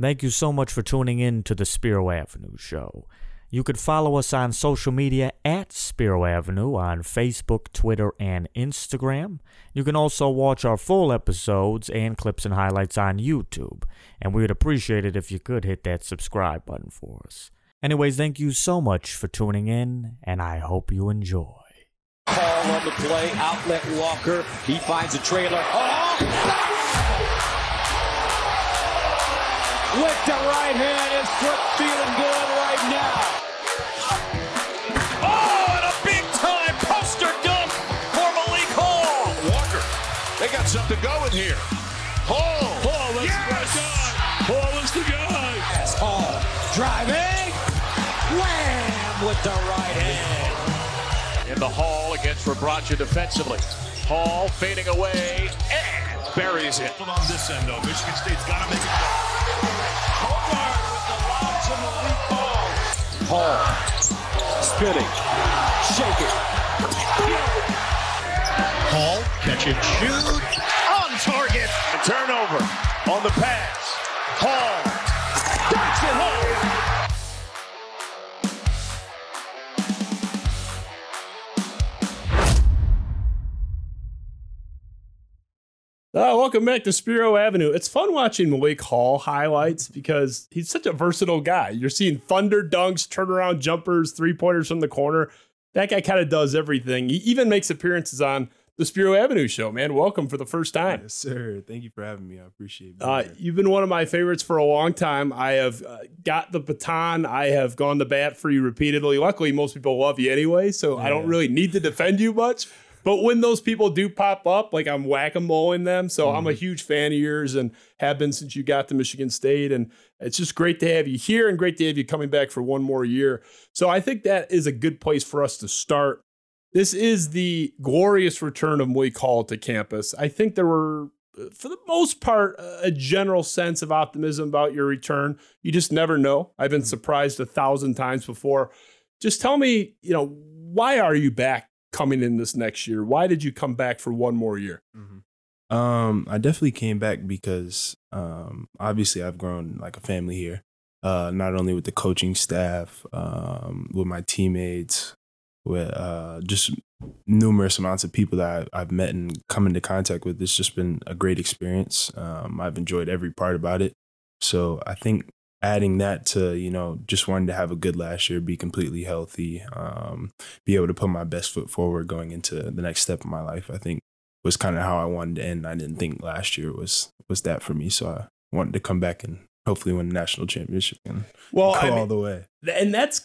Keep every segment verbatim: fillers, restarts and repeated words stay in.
Thank you so much for tuning in to the Spiro Avenue Show. You can follow us on social media at Spiro Avenue on Facebook, Twitter, and Instagram. You can also watch our full episodes and clips and highlights on YouTube. And we would appreciate it if you could hit that subscribe button for us. Anyways, thank you so much for tuning in, and I hope you enjoy. Hall on the play, outlet Walker. He finds a trailer. Oh! With the right hand, it's feeling good right now. Oh, and a big-time poster dunk for Malik Hall. Walker, they got something going here. Hall, Hall, that's yes! the guy. Hall is the guy. That's Hall driving. Wham! With the right hand. In the Hall against Rabracha defensively. Hall fading away and buries it. On this end, though, Michigan State's got to make it. Hoggard with the lobs and the leap ball. Hall, spinning, shaking. Hall, catch and shoot, on target. A turnover on the pass. Hall, dunks it home. Uh, welcome back to Spiro Avenue. It's fun watching Malik Hall highlights because he's such a versatile guy. You're seeing thunder dunks, turnaround jumpers, three-pointers from the corner. That guy kind of does everything. He even makes appearances on the Spiro Avenue Show, man. Welcome for the first time. Yes, sir. Thank you for having me. I appreciate it. Uh, you've been one of my favorites for a long time. I have uh, got the baton. I have gone to bat for you repeatedly. Luckily, most people love you anyway, so yeah. I don't really need to defend you much. But when those people do pop up, like I'm whack-a-moleing them. So mm-hmm. I'm a huge fan of yours and have been since you got to Michigan State. And it's just great to have you here and great to have you coming back for one more year. So I think that is a good place for us to start. This is the glorious return of Malik Hall to campus. I think there were, for the most part, a general sense of optimism about your return. You just never know. I've been mm-hmm. surprised a thousand times before. Just tell me, you know, why are you back? Coming in this next year, why did you come back for one more year? Mm-hmm. Um, I definitely came back because um, obviously I've grown like a family here, uh, not only with the coaching staff, um, with my teammates, with uh, just numerous amounts of people that I, I've met and come into contact with. It's just been a great experience. Um, I've enjoyed every part about it. So I think adding that to, you know, just wanting to have a good last year, be completely healthy, um, be able to put my best foot forward going into the next step of my life, I think was kind of how I wanted to end. I didn't think last year was was that for me. So I wanted to come back and hopefully win the national championship and well, go I mean, all the way. And that's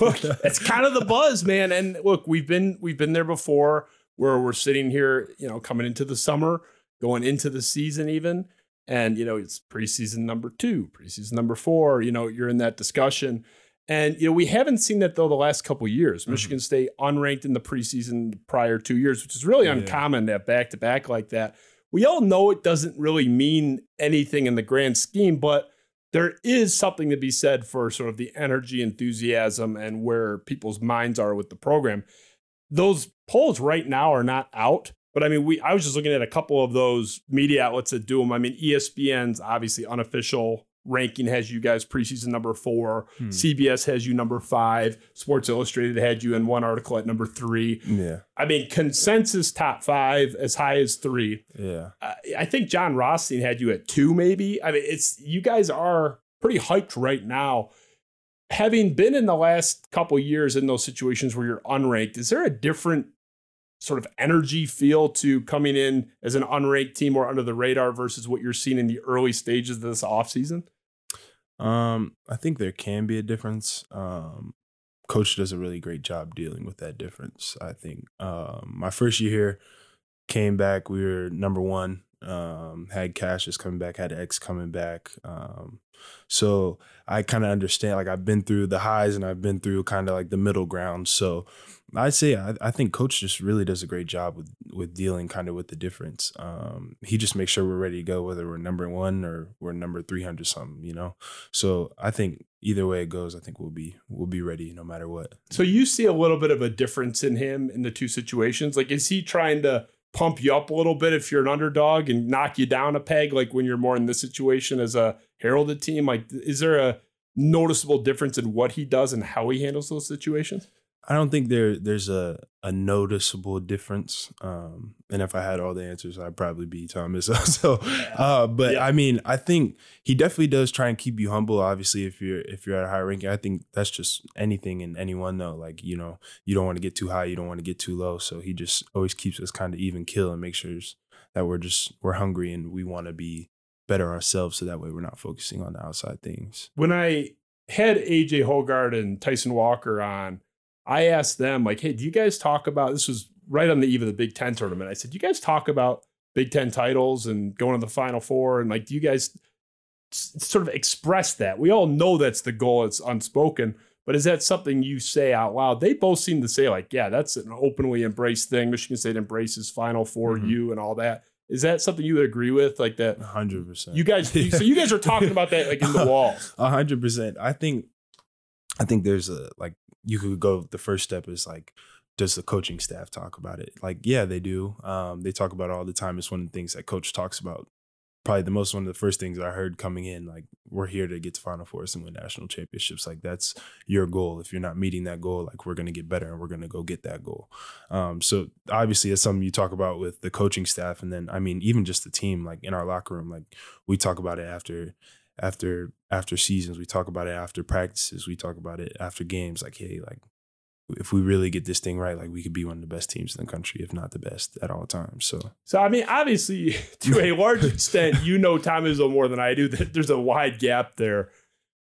look, that's kind of the buzz, man. And look, we've been we've been there before where we're sitting here, you know, coming into the summer, going into the season even. And, you know, it's preseason number two, preseason number four, you know, you're in that discussion. And, you know, we haven't seen that, though, the last couple of years. Mm-hmm. Michigan State unranked in the preseason the prior two years, which is really yeah. uncommon, that back-to-back like that. We all know it doesn't really mean anything in the grand scheme, but there is something to be said for sort of the energy, enthusiasm, and where people's minds are with the program. Those polls right now are not out. But I mean, we I was just looking at a couple of those media outlets that do them. I mean, E S P N's obviously unofficial ranking has you guys preseason number four. Hmm. C B S has you number five. Sports Illustrated had you in one article at number three. Yeah. I mean, consensus top five as high as three. Yeah. I, I think John Rothstein had you at two, maybe. I mean, it's you guys are pretty hyped right now. Having been in the last couple of years in those situations where you're unranked, is there a different sort of energy feel to coming in as an unranked team or under the radar versus what you're seeing in the early stages of this offseason? Um, I think there can be a difference. Um, coach does a really great job dealing with that difference, I think. Um, my first year here, came back, we were number one, um, had Cassius coming back, had X coming back. Um, so I kind of understand, like I've been through the highs and I've been through kind of like the middle ground. So I'd say I, I think coach just really does a great job with, with dealing kind of with the difference. Um, he just makes sure we're ready to go, whether we're number one or we're number three hundred something, you know? So I think either way it goes, I think we'll be, we'll be ready no matter what. So you see a little bit of a difference in him in the two situations. Like, is he trying to pump you up a little bit if you're an underdog and knock you down a peg, like when you're more in this situation as a heralded team? Like, is there a noticeable difference in what he does and how he handles those situations? I don't think there there's a, a noticeable difference. Um, and if I had all the answers, I'd probably be Tom Izzo. So, uh, but yeah. I mean, I think he definitely does try and keep you humble. Obviously, if you're if you're at a high ranking, I think that's just anything and anyone though. Like, you know, you don't want to get too high, you don't want to get too low. So he just always keeps us kind of even keel and makes sure that we're just we're hungry and we want to be better ourselves. So that way, we're not focusing on the outside things. When I had A J. Hoggard and Tyson Walker on, I asked them, like, hey, do you guys talk about, this was right on the eve of the Big Ten tournament. I said, do you guys talk about Big Ten titles and going to the Final Four? And like, do you guys s- sort of express that? We all know that's the goal. It's unspoken, but is that something you say out loud? They both seem to say like, yeah, that's an openly embraced thing. Michigan State embraces Final Four, mm-hmm. you and all that. Is that something you would agree with? Like that? A hundred percent. You guys, yeah. So you guys are talking about that like in the walls. A hundred percent. I think, I think there's a, like, you could go, the first step is like, does the coaching staff talk about it? Like, yeah, they do. Um, they talk about it all the time. It's one of the things that coach talks about. Probably the most, one of the first things I heard coming in, like, we're here to get to Final Fours and win national championships. Like, that's your goal. If you're not meeting that goal, like, we're going to get better and we're going to go get that goal. Um, so obviously it's something you talk about with the coaching staff. And then, I mean, even just the team, like in our locker room, like we talk about it after After after seasons, we talk about it after practices, we talk about it after games. Like, hey, like if we really get this thing right, like we could be one of the best teams in the country, if not the best at all times. So, so I mean, obviously, to a large extent, you know Tom Izzo more than I do. There's a wide gap there.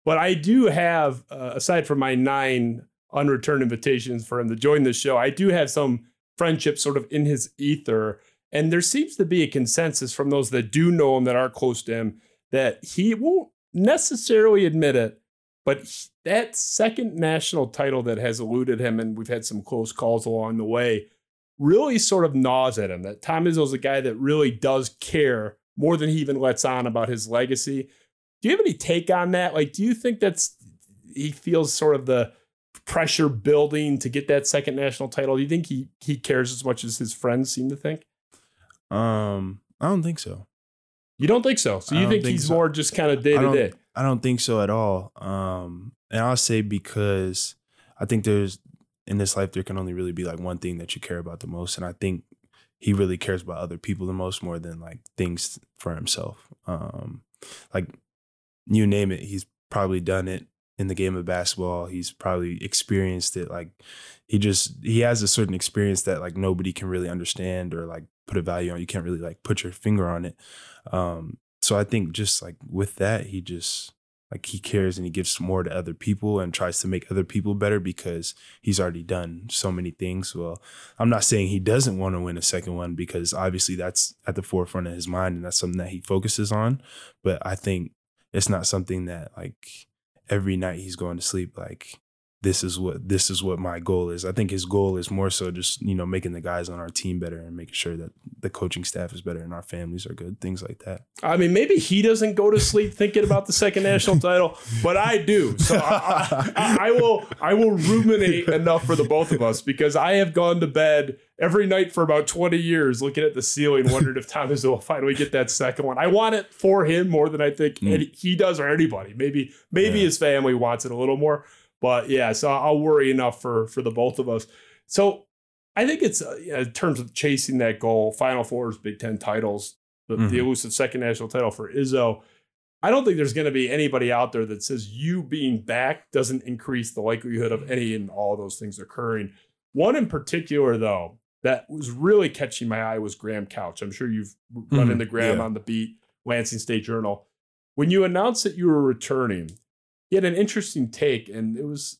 But I do have, uh, aside from my nine unreturned invitations for him to join the show, I do have some friendship sort of in his ether. And there seems to be a consensus from those that do know him, that are close to him, that he won't necessarily admit it, but he, that second national title that has eluded him, and we've had some close calls along the way, really sort of gnaws at him. That Tom Izzo's a guy that really does care more than he even lets on about his legacy. Do you have any take on that? Like, do you think that's, he feels sort of the pressure building to get that second national title? Do you think he he cares as much as his friends seem to think? Um, I don't think so. You don't think so? So you think, think he's so. more just kind of day to day? I don't think so at all. Um, and I'll say, because I think there's, in this life, there can only really be like one thing that you care about the most. And I think he really cares about other people the most, more than like things for himself. Um, like you name it, he's probably done it in the game of basketball. He's probably experienced it. Like he just, he has a certain experience that like nobody can really understand or like put a value on. You can't really like put your finger on it. Um, so I think just like with that, he just like, he cares and he gives more to other people and tries to make other people better, because he's already done so many things. Well, I'm not saying he doesn't want to win a second one, because obviously that's at the forefront of his mind and that's something that he focuses on. But I think it's not something that like every night he's going to sleep like, This is what this is what my goal is. I think his goal is more so just, you know, making the guys on our team better and making sure that the coaching staff is better and our families are good, things like that. I mean, maybe he doesn't go to sleep thinking about the second national title, but I do. So I, I, I will I will ruminate enough for the both of us, because I have gone to bed every night for about twenty years looking at the ceiling, wondering if Tom Izzo will finally get that second one. I want it for him more than I think mm. he does or anybody. Maybe maybe yeah. his family wants it a little more. But yeah, so I'll worry enough for, for the both of us. So I think it's uh, in terms of chasing that goal, Final Fours, Big Ten titles, the, mm-hmm. the elusive second national title for Izzo. I don't think there's going to be anybody out there that says you being back doesn't increase the likelihood of any and all of those things occurring. One in particular, though, that was really catching my eye was Graham Couch. I'm sure you've mm-hmm. run into Graham yeah. on the beat, Lansing State Journal. When you announced that you were returning, he had an interesting take, and it was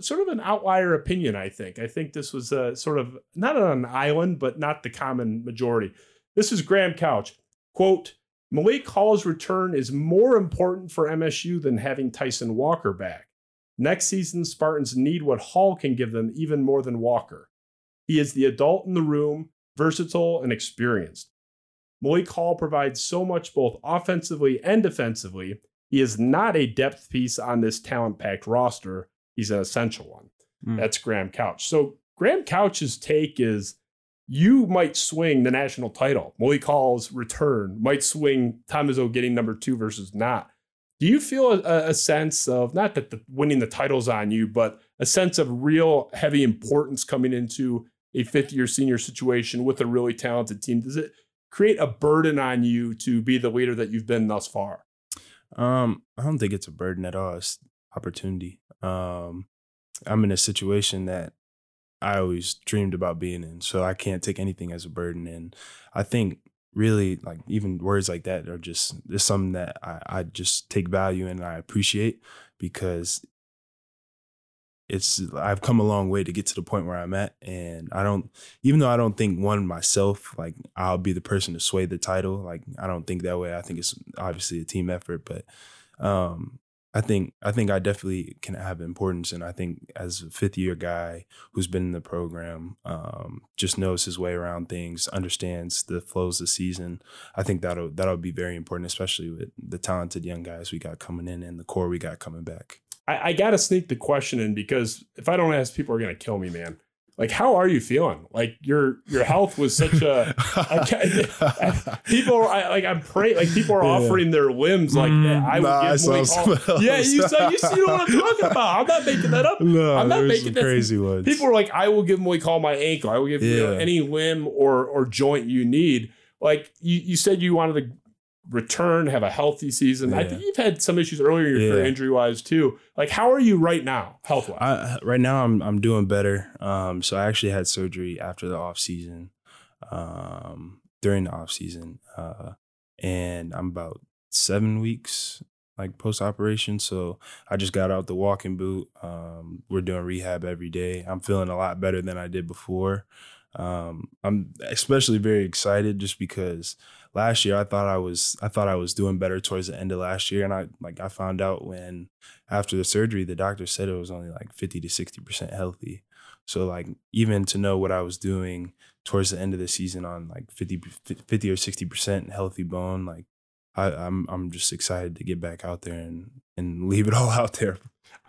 sort of an outlier opinion, I think. I think this was a sort of, not on an island, but not the common majority. This is Graham Couch. Quote, Malik Hall's return is more important for M S U than having Tyson Walker back. Next season, Spartans need what Hall can give them even more than Walker. He is the adult in the room, versatile and experienced. Malik Hall provides so much both offensively and defensively. He is not a depth piece on this talent-packed roster. He's an essential one. Mm. That's Graham Couch. So Graham Couch's take is you might swing the national title. Malik Hall's return might swing Tom Izzo getting number two versus not. Do you feel a, a sense of, not that the, winning the title's on you, but a sense of real heavy importance coming into a fifth-year senior situation with a really talented team? Does it create a burden on you to be the leader that you've been thus far? Um, I don't think it's a burden at all. It's opportunity. Um, I'm in a situation that I always dreamed about being in, so I can't take anything as a burden. And I think really, like, even words like that are just, it's something that I, I just take value in and I appreciate, because it's, I've come a long way to get to the point where I'm at. And I don't, even though I don't think one myself, like I'll be the person to sway the title. Like, I don't think that way. I think it's obviously a team effort, but um, I think I think I definitely can have importance. And I think as a fifth year guy who's been in the program, um, just knows his way around things, understands the flows of the season, I think that'll that'll be very important, especially with the talented young guys we got coming in and the core we got coming back. I, I got to sneak the question in, because if I don't ask, people are going to kill me, man. Like, how are you feeling? Like, your your health was such a, a people. I, like, I'm praying. Like, people are offering yeah. their limbs like that. I would nah, give Malik Hall. Some, yeah, you said you see what I'm talking about. I'm not making that up. No, I'm not making that crazy ones. People are like, I will give Malik Hall my ankle. I will give yeah. you know, any limb or or joint you need. Like, you, you said, you wanted to return, have a healthy season. Yeah. I think you've had some issues earlier in your yeah. career, injury wise too. Like, how are you right now, health wise? Right now, I'm I'm doing better. Um, so I actually had surgery after the off season, um, during the off season, uh, and I'm about seven weeks like post operation. So I just got out the walking boot. Um, we're doing rehab every day. I'm feeling a lot better than I did before. Um, I'm especially very excited just because last year I thought I was I thought I was doing better towards the end of last year, and I like I found out when after the surgery the doctor said it was only like fifty to sixty percent healthy. So like, even to know what I was doing towards the end of the season on like fifty, fifty or sixty percent healthy bone, like I, I'm I'm just excited to get back out there and and leave it all out there.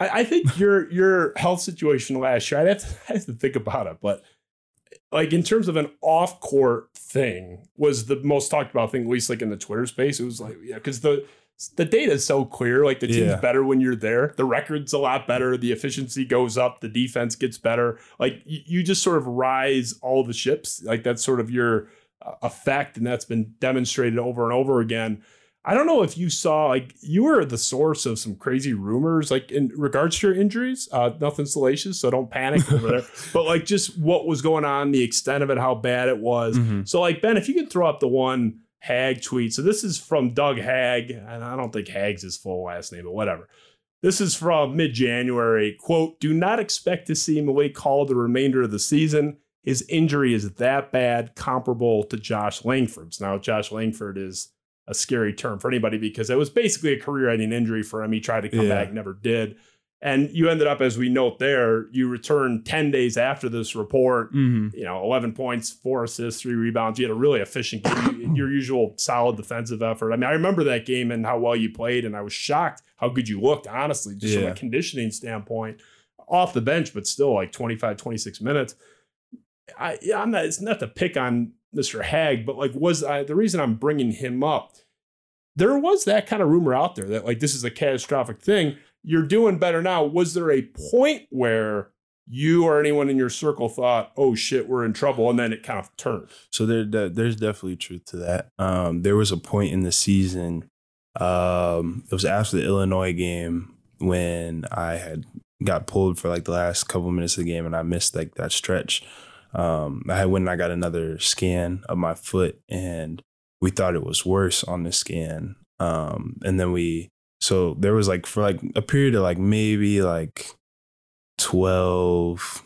I, I think your your health situation last year, I'd have to, I have to think about it, but like, in terms of an off-court thing, was the most talked about thing, at least like in the Twitter space. It was like, yeah, because the the data is so clear. Like, the team's yeah. better when you're there. The record's a lot better. The efficiency goes up. The defense gets better. Like, you, you just sort of rise all the ships. Like, that's sort of your uh, effect, and that's been demonstrated over and over again. I don't know if you saw, like, you were the source of some crazy rumors, like, in regards to your injuries. Uh, nothing salacious, so don't panic over there. But, like, just what was going on, the extent of it, how bad it was. Mm-hmm. So, like, Ben, if you could throw up the one Haag tweet. So this is from Doug Haag, and I don't think Haag's his full last name, but whatever. This is from mid-January. Quote, do not expect to see Malik Hall the remainder of the season. His injury is that bad, comparable to Josh Langford's. Now, Josh Langford is a scary term for anybody, because it was basically a career-ending injury for him. He tried to come yeah. back, never did. And you ended up, as we note there, you returned ten days after this report, mm-hmm. you know, eleven points, four assists, three rebounds. You had a really efficient game, your usual solid defensive effort. I mean, I remember that game and how well you played, and I was shocked how good you looked, honestly, just yeah. from a conditioning standpoint, off the bench, but still like twenty-five, twenty-six minutes. I, I'm not, it's not to pick on Mister Haag, but like, was I, the reason I'm bringing him up, there was that kind of rumor out there that like, this is a catastrophic thing. You're doing better now. Was there a point where you or anyone in your circle thought, oh shit, we're in trouble, and then it kind of turned? So there, there there's definitely truth to that. Um, there was a point in the season. Um, it was after the Illinois game when I had got pulled for like the last couple minutes of the game, and I missed like that stretch. Um, I went and I got another scan of my foot, and we thought it was worse on the scan. Um, and then we, so there was like for like a period of like maybe like twelve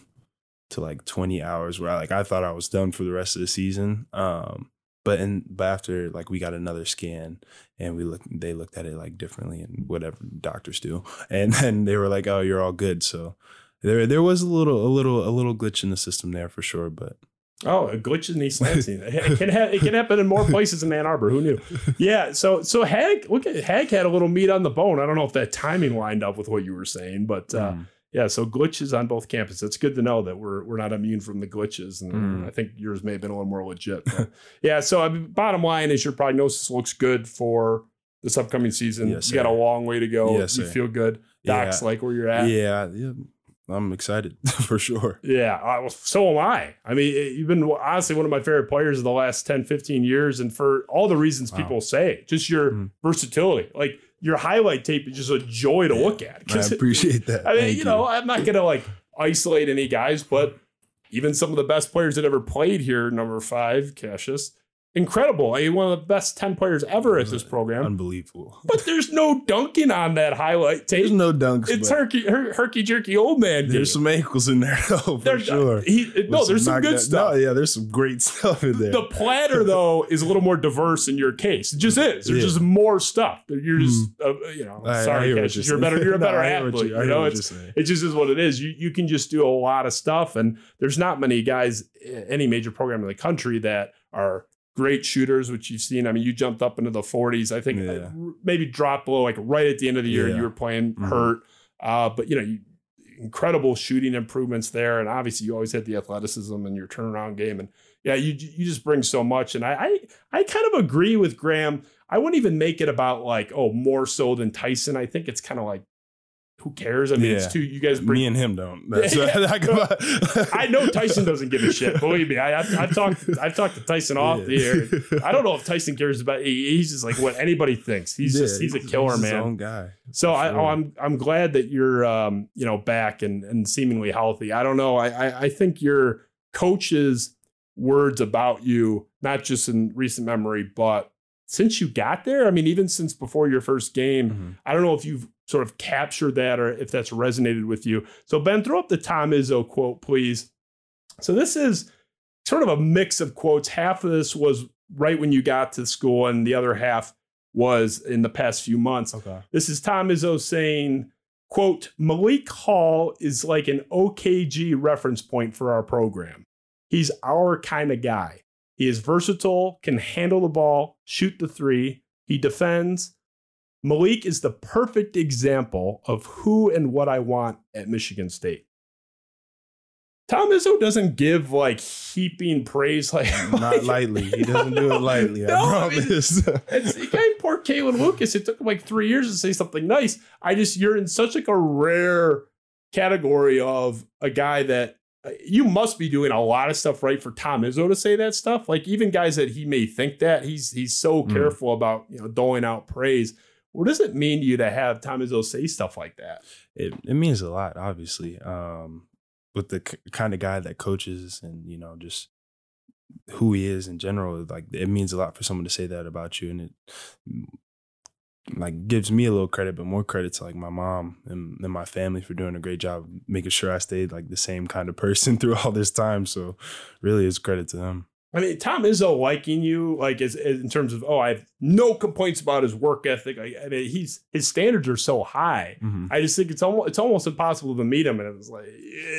to like twenty hours where I like I thought I was done for the rest of the season. Um, but and but after like we got another scan, and we looked, they looked at it like differently and whatever doctors do, and then they were like, oh, you're all good. So. There, there was a little, a little, a little glitch in the system there for sure, but oh, a glitch in East Lansing. It can, ha- it can happen in more places in Ann Arbor. Who knew? Yeah. So, so Haag, look at Haag had a little meat on the bone. I don't know if that timing lined up with what you were saying, but uh, mm. yeah, so glitches on both campuses. It's good to know that we're we're not immune from the glitches. And mm. I think yours may have been a little more legit. But yeah, so I mean, bottom line is your prognosis looks good for this upcoming season. Yes, you got a long way to go. Yes, you sir. feel good. Doc's yeah. like where you're at. Yeah, yeah. I'm excited for sure. Yeah, I, so am I. I mean, you've been honestly one of my favorite players of the last ten, fifteen years. And for all the reasons wow. people say, just your mm. versatility, like your highlight tape is just a joy to yeah. look at. I appreciate that. I mean, Thank you know, you. I'm not going to like isolate any guys, but even some of the best players that ever played here, number five, Cassius, incredible. I mean, one of the best ten players ever at this program. Unbelievable. But there's no dunking on that highlight tape. There's no dunks. It's herky, her, herky-jerky old man. There's game. some ankles in there, though, for there's, sure. He, no, there's some, some good down. stuff. No, yeah, there's some great stuff in there. The platter, though, is a little more diverse in your case. It just is. There's yeah. just more stuff. You're just, uh, you know, I, sorry, I Cassius, you're, you're, better, you're a better no, athlete. You, you know, it's, it just is what it is. You, you can just do a lot of stuff, and there's not many guys in any major program in the country that are great shooters, which you've seen. I mean, you jumped up into the forties. I think yeah. maybe dropped below, like right at the end of the year, yeah. you were playing mm-hmm. hurt. Uh, but, you know, you, incredible shooting improvements there. And obviously you always had the athleticism and your turnaround game. And, yeah, you you just bring so much. And I, I, I kind of agree with Graham. I wouldn't even make it about like, oh, more so than Tyson. I think it's kind of like, who cares? I mean, yeah. it's two, you guys bring. Me and him don't. That's yeah, yeah. I, I know Tyson doesn't give a shit. Believe me. I, I, I've talked, I've talked to Tyson off yeah. the air. I don't know if Tyson cares about, he, he's just like what anybody thinks. He's yeah, just, he's a killer, he's man. His own guy. So sure. I, oh, I'm, I'm glad that you're, um, you know, back and, and seemingly healthy. I don't know. I, I, I think your coach's words about you, not just in recent memory, but since you got there, I mean, even since before your first game, mm-hmm. I don't know if you've sort of captured that or if that's resonated with you. So Ben, throw up the Tom Izzo quote, please. So this is sort of a mix of quotes. Half of this was right when you got to school and the other half was in the past few months. Okay. This is Tom Izzo saying, quote, Malik Hall is like an O K G reference point for our program. He's our kind of guy. He is versatile, can handle the ball, shoot the three. He defends. Malik is the perfect example of who and what I want at Michigan State. Tom Izzo doesn't give like heaping praise like not like, lightly. He doesn't no, do it lightly. No, I promise. I mean, it's, it's, it's, poor Kalen Lucas. It took him like three years to say something nice. I just you're in such like a rare category of a guy that uh, you must be doing a lot of stuff right for Tom Izzo to say that stuff. Like even guys that he may think that he's he's so mm. careful about you know doling out praise. What does it mean to you to have Tom Izzo say stuff like that? It it means a lot, obviously. Um, with the c- kind of guy that coaches and, you know, just who he is in general, like it means a lot for someone to say that about you. And it like gives me a little credit, but more credit to like my mom and, and my family for doing a great job of making sure I stayed like the same kind of person through all this time. So really it's credit to them. I mean, Tom Izzo liking you, like, is, is in terms of, oh, I have no complaints about his work ethic. I, I mean, he's his standards are so high. Mm-hmm. I just think it's almost it's almost impossible to meet him. And it was like,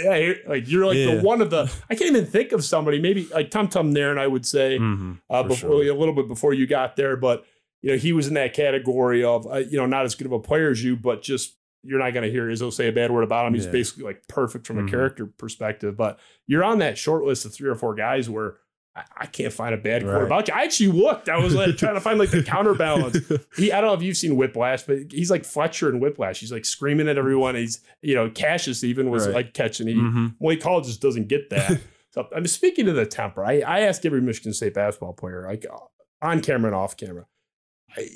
yeah, like you're like yeah. the one of the. I can't even think of somebody. Maybe like Tum Tum there, and I would say mm-hmm, uh, before sure. a little bit before you got there, but you know he was in that category of uh, you know not as good of a player as you, but just. You're not going to hear Izzo say a bad word about him. He's yeah. basically like perfect from mm-hmm. a character perspective. But you're on that short list of three or four guys where. I can't find a bad quote right. about you. I actually looked. I was like trying to find like the counterbalance. He, I don't know if you've seen Whiplash, but he's like Fletcher in Whiplash. He's like screaming at everyone. He's, you know, Cassius even was right. like catching. He, mm-hmm. Malik Hall just doesn't get that. So I'm speaking to the temper. I, I ask every Michigan State basketball player, like on camera and off camera. I,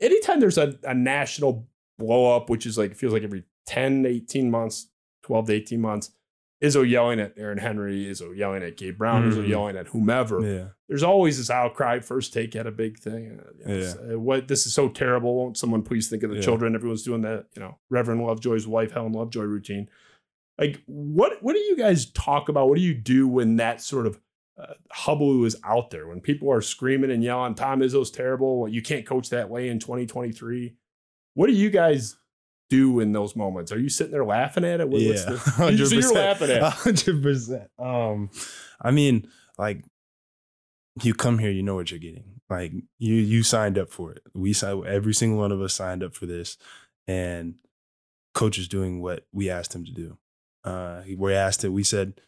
anytime there's a, a national blow up, which is like, feels like every ten, eighteen months, twelve to eighteen months, Izzo yelling at Aaron Henry, Izzo yelling at Gabe Brown, mm-hmm. Izzo yelling at whomever. Yeah. There's always this outcry. First Take had a big thing. Uh, yeah. uh, what This is so terrible. Won't someone please think of the yeah. children? Everyone's doing that, you know, Reverend Lovejoy's wife, Helen Lovejoy routine. Like, what What do you guys talk about? What do you do when that sort of uh, hubbub is out there? When people are screaming and yelling, Tom Izzo's terrible. You can't coach that way in twenty twenty-three. What do you guys do in those moments? Are you sitting there laughing at it? What, yeah, one hundred percent. You, so you're laughing at it. one hundred percent. Um, I mean, like, you come here, you know what you're getting. Like, you you signed up for it. We signed, every single one of us signed up for this, and coach is doing what we asked him to do. Uh, we asked it. We said,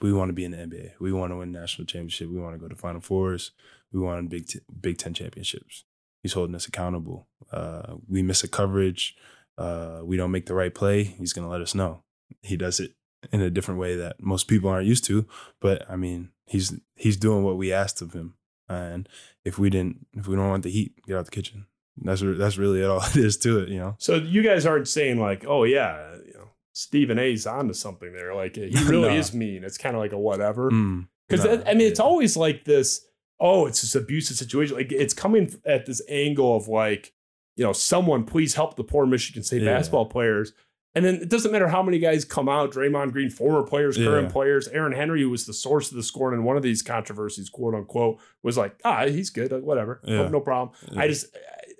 we want to be in the N B A. We want to win national championship. We want to go to Final Fours. We want Big T- Big Ten championships. He's holding us accountable. Uh, we miss a coverage. Uh, we don't make the right play. He's going to let us know. He does it in a different way that most people aren't used to. But, I mean, he's he's doing what we asked of him. And if we didn't, if we don't want the heat, get out the kitchen. That's that's really all it is to it, you know. So you guys aren't saying like, oh yeah, you know, Stephen A's onto something there. Like he really no. is mean. It's kind of like a whatever. Because mm, no, I mean, yeah. it's always like this. Oh, it's this abusive situation. Like it's coming at this angle of like, you know, someone please help the poor Michigan State yeah. basketball players. And then it doesn't matter how many guys come out. Draymond Green, former players, current yeah. players. Aaron Henry, who was the source of the scoring in one of these controversies, quote unquote, was like, ah, he's good, whatever, yeah. oh, no problem. Yeah. I just,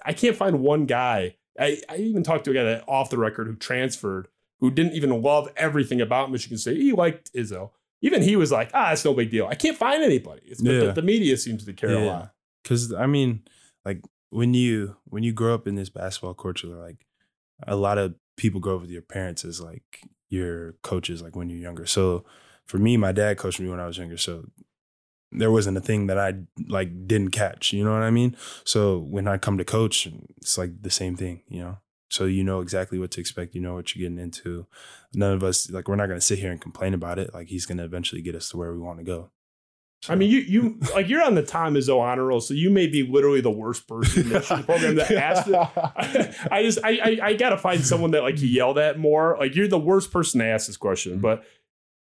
I can't find one guy. I, I even talked to a guy that off the record who transferred, who didn't even love everything about Michigan State. He liked Izzo. Even he was like, ah, it's no big deal. I can't find anybody. It's yeah. the, the media seems to care yeah. a lot. Because I mean, like when you when you grow up in this basketball culture, like a lot of people grow up with your parents as like your coaches, like when you're younger. So for me, my dad coached me when I was younger. So there wasn't a thing that I like didn't catch, you know what I mean? So when I come to coach, it's like the same thing, you know? So you know exactly what to expect. You know what you're getting into. None of us, like, we're not going to sit here and complain about it. Like he's going to eventually get us to where we want to go. So. I mean, you, you like, you're on the Tom Izzo honor roll, so you may be literally the worst person in the program that asked it. I, I just, I, I, I got to find someone that, like, he yelled at more. Like, you're the worst person to ask this question. Mm-hmm. But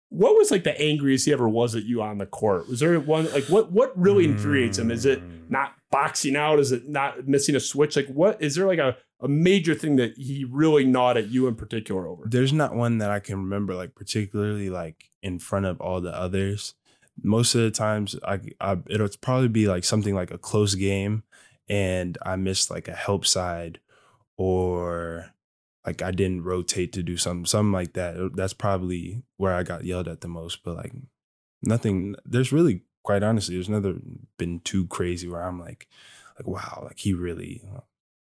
what was, like, the angriest he ever was at you on the court? Was there one, like, what, what really mm-hmm. infuriates him? Is it not boxing out? Is it not missing a switch? Like, what, is there, like, a, a major thing that he really gnawed at you in particular over? There's not one that I can remember, like, particularly, like, in front of all the others. Most of the times, I, I it'll probably be like something like a close game and I missed like a help side or like I didn't rotate to do something, something like that. That's probably where I got yelled at the most, but like nothing, there's really, quite honestly, there's never been too crazy where I'm like, like, wow, like he really,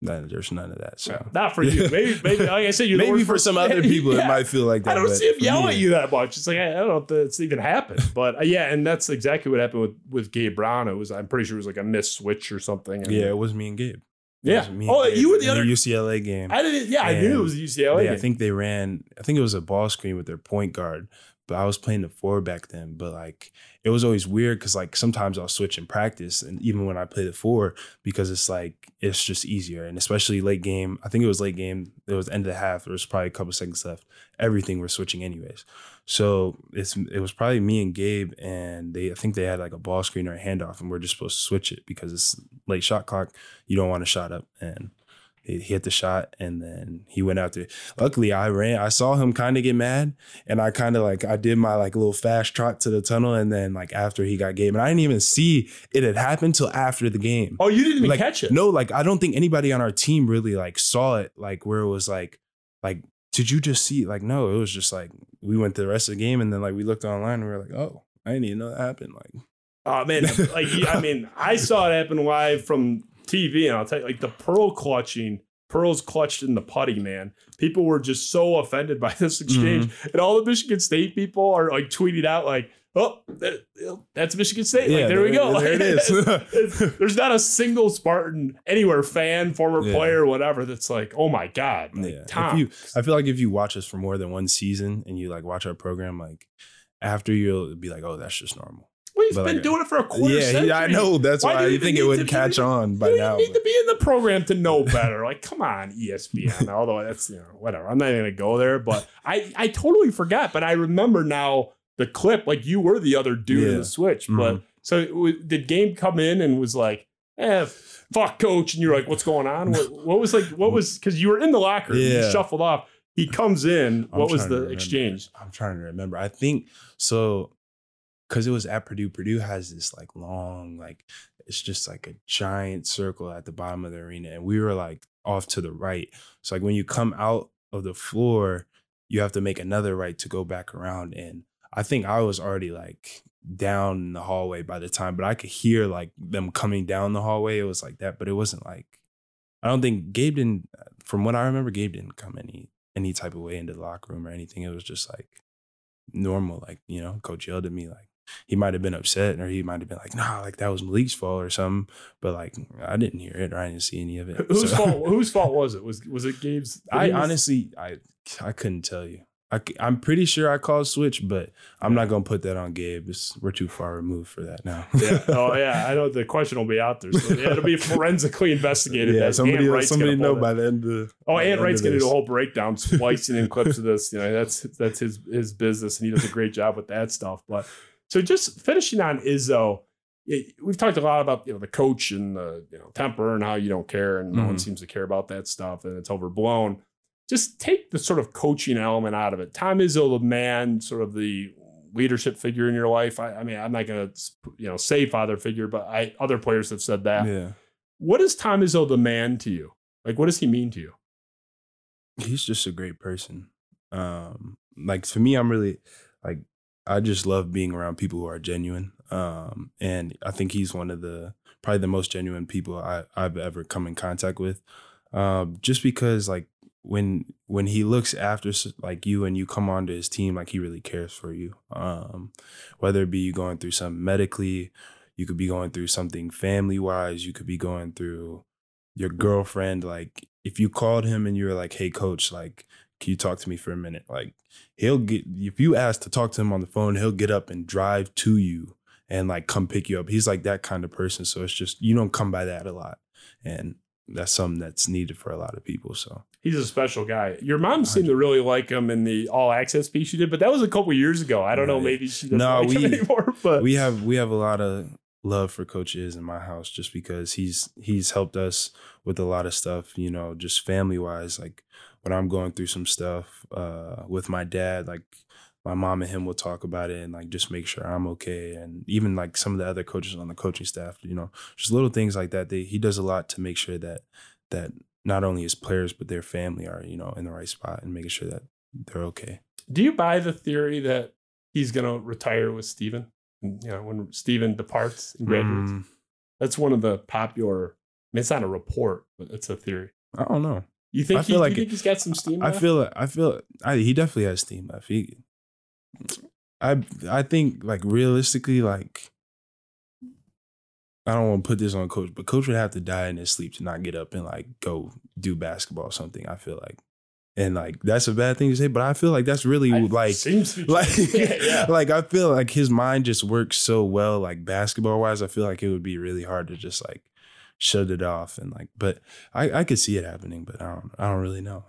there's none of that. So yeah, not for you. Maybe, maybe like I said, you're maybe for some other people yeah. it might feel like that. I don't see him yelling at you that much. It's like I, I don't know if that's even happened. But uh, yeah, and that's exactly what happened with, with Gabe Brown. It was I'm pretty sure it was like a missed switch or something. And yeah, it was me and Gabe. It yeah. Me and oh, Gabe you were the other the U C L A game. I didn't. Yeah, and I knew it was the U C L A. They, game. I think they ran. I think it was a ball screen with their point guard. But I was playing the four back then. But like it was always weird because like sometimes I'll switch in practice and even when I play the four because it's like it's just easier. And especially late game, I think it was late game, it was end of the half, there was probably a couple seconds left. Everything we're switching anyways. So it's it was probably me and Gabe and they I think they had like a ball screen or a handoff and we're just supposed to switch it because it's late shot clock. You don't want a shot up and he hit the shot and then he went out there. Luckily, I ran. I saw him kind of get mad and I kind of like, I did my like little fast trot to the tunnel. And then like after he got game and I didn't even see it had happened till after the game. Oh, you didn't even like, catch it? No, like I don't think anybody on our team really like saw it. Like where it was like, like, did you just see it? Like, no, it was just like, we went to the rest of the game and then like we looked online and we were like, oh, I didn't even know that happened. Like, oh man, like, I mean, I saw it happen live from T V, and I'll tell you, like the pearl clutching, pearls clutched in the putty, man. People were just so offended by this exchange, mm-hmm. and all the Michigan State people are like tweeting out, like, "Oh, that's Michigan State!" Yeah, like, there, there we go. There like, it is. it's, it's, there's not a single Spartan anywhere, fan, former yeah. player, whatever, that's like, "Oh my god, like, yeah. Tom." If you, I feel like if you watch us for more than one season and you like watch our program, like after you'll be like, "Oh, that's just normal." Well, he's but been like, doing it for a quarter yeah, century. Yeah, I know. That's why, why you think it would catch be, on by you now. You need but. to be in the program to know better. Like, come on, E S P N. Although that's, you know, whatever. I'm not even going to go there. But I, I totally forgot. But I remember now the clip. Like, you were the other dude yeah. in the switch. Mm-hmm. But so w- did Game come in and was like, eh, fuck, coach. And you're like, what's going on? What, what was like, what was, because you were in the locker. Yeah. You shuffled off. He comes in. I'm what was the exchange? I'm trying to remember. I think so. Because it was at Purdue. Purdue has this like long, like it's just like a giant circle at the bottom of the arena. And we were like off to the right. So like when you come out of the floor, you have to make another right to go back around. And I think I was already like down in the hallway by the time, but I could hear like them coming down the hallway. It was like that, but it wasn't like, I don't think Gabe didn't, from what I remember, Gabe didn't come any, any type of way into the locker room or anything. It was just like, normal. Like, you know, coach yelled at me, like, he might have been upset, or he might have been like, nah, like that was Malik's fault or something. But like, I didn't hear it, or I didn't see any of it. Whose so. fault? Whose fault was it? Was was it Gabe's? I Gabe's? honestly, I I couldn't tell you. I, I'm pretty sure I called switch, but I'm not going to put that on Gabe. It's, we're too far removed for that now. yeah. Oh, yeah. I know the question will be out there. So yeah, it'll be forensically investigated. Yeah, somebody somebody know by the end of the Oh, Ann Wright's going to do a whole breakdown, splicing in clips of this. You know, that's that's his his business, and he does a great job with that stuff. But so just finishing on Izzo, it, we've talked a lot about, you know, the coach and the, you know, temper and how you don't care, and mm-hmm. no one seems to care about that stuff, and it's overblown. Just take the sort of coaching element out of it. Tom Izzo, the man, sort of the leadership figure in your life. I, I mean, I'm not going to, you know, say father figure, but I other players have said that. Yeah. What is Tom Izzo, the man, to you? Like, what does he mean to you? He's just a great person. Um, like, for me, I'm really, like, I just love being around people who are genuine. Um, and I think he's one of the, probably the most genuine people I, I've ever come in contact with. Um, just because, like, when when he looks after like you and you come onto his team, like he really cares for you. Um, whether it be you going through something medically, you could be going through something family-wise, you could be going through your girlfriend. Like if you called him and you were like, hey, coach, like can you talk to me for a minute? Like he'll get, if you ask to talk to him on the phone, he'll get up and drive to you and like come pick you up. He's like that kind of person. So it's just, you don't come by that a lot. And that's something that's needed for a lot of people. So he's a special guy. Your mom seemed to really like him in the all access piece you did, but that was a couple of years ago. I don't right. know. Maybe she doesn't no, like we, him anymore. But we have we have a lot of love for Coach Iz in my house, just because he's he's helped us with a lot of stuff. You know, just family wise, like when I'm going through some stuff uh, with my dad, like my mom and him will talk about it and like just make sure I'm okay. And even like some of the other coaches on the coaching staff, you know, just little things like that. They, he does a lot to make sure that that not only his players but their family are, you know, in the right spot and making sure that they're okay. Do you buy the theory that he's gonna retire with Steven? You know, when Steven departs and graduates, mm. that's one of the popular. I mean, it's not a report, but it's a theory. I don't know. You think I he, feel like you think it, he's got some steam? I left? feel. I feel. I, he definitely has steam left. He, I I think like realistically, like I don't want to put this on coach, but coach would have to die in his sleep to not get up and like go do basketball or something, I feel like. And like that's a bad thing to say, but I feel like that's really I, like seems like yeah, yeah. like I feel like his mind just works so well, like basketball wise. I feel like it would be really hard to just like shut it off and like, but I, I could see it happening, but I don't I don't really know.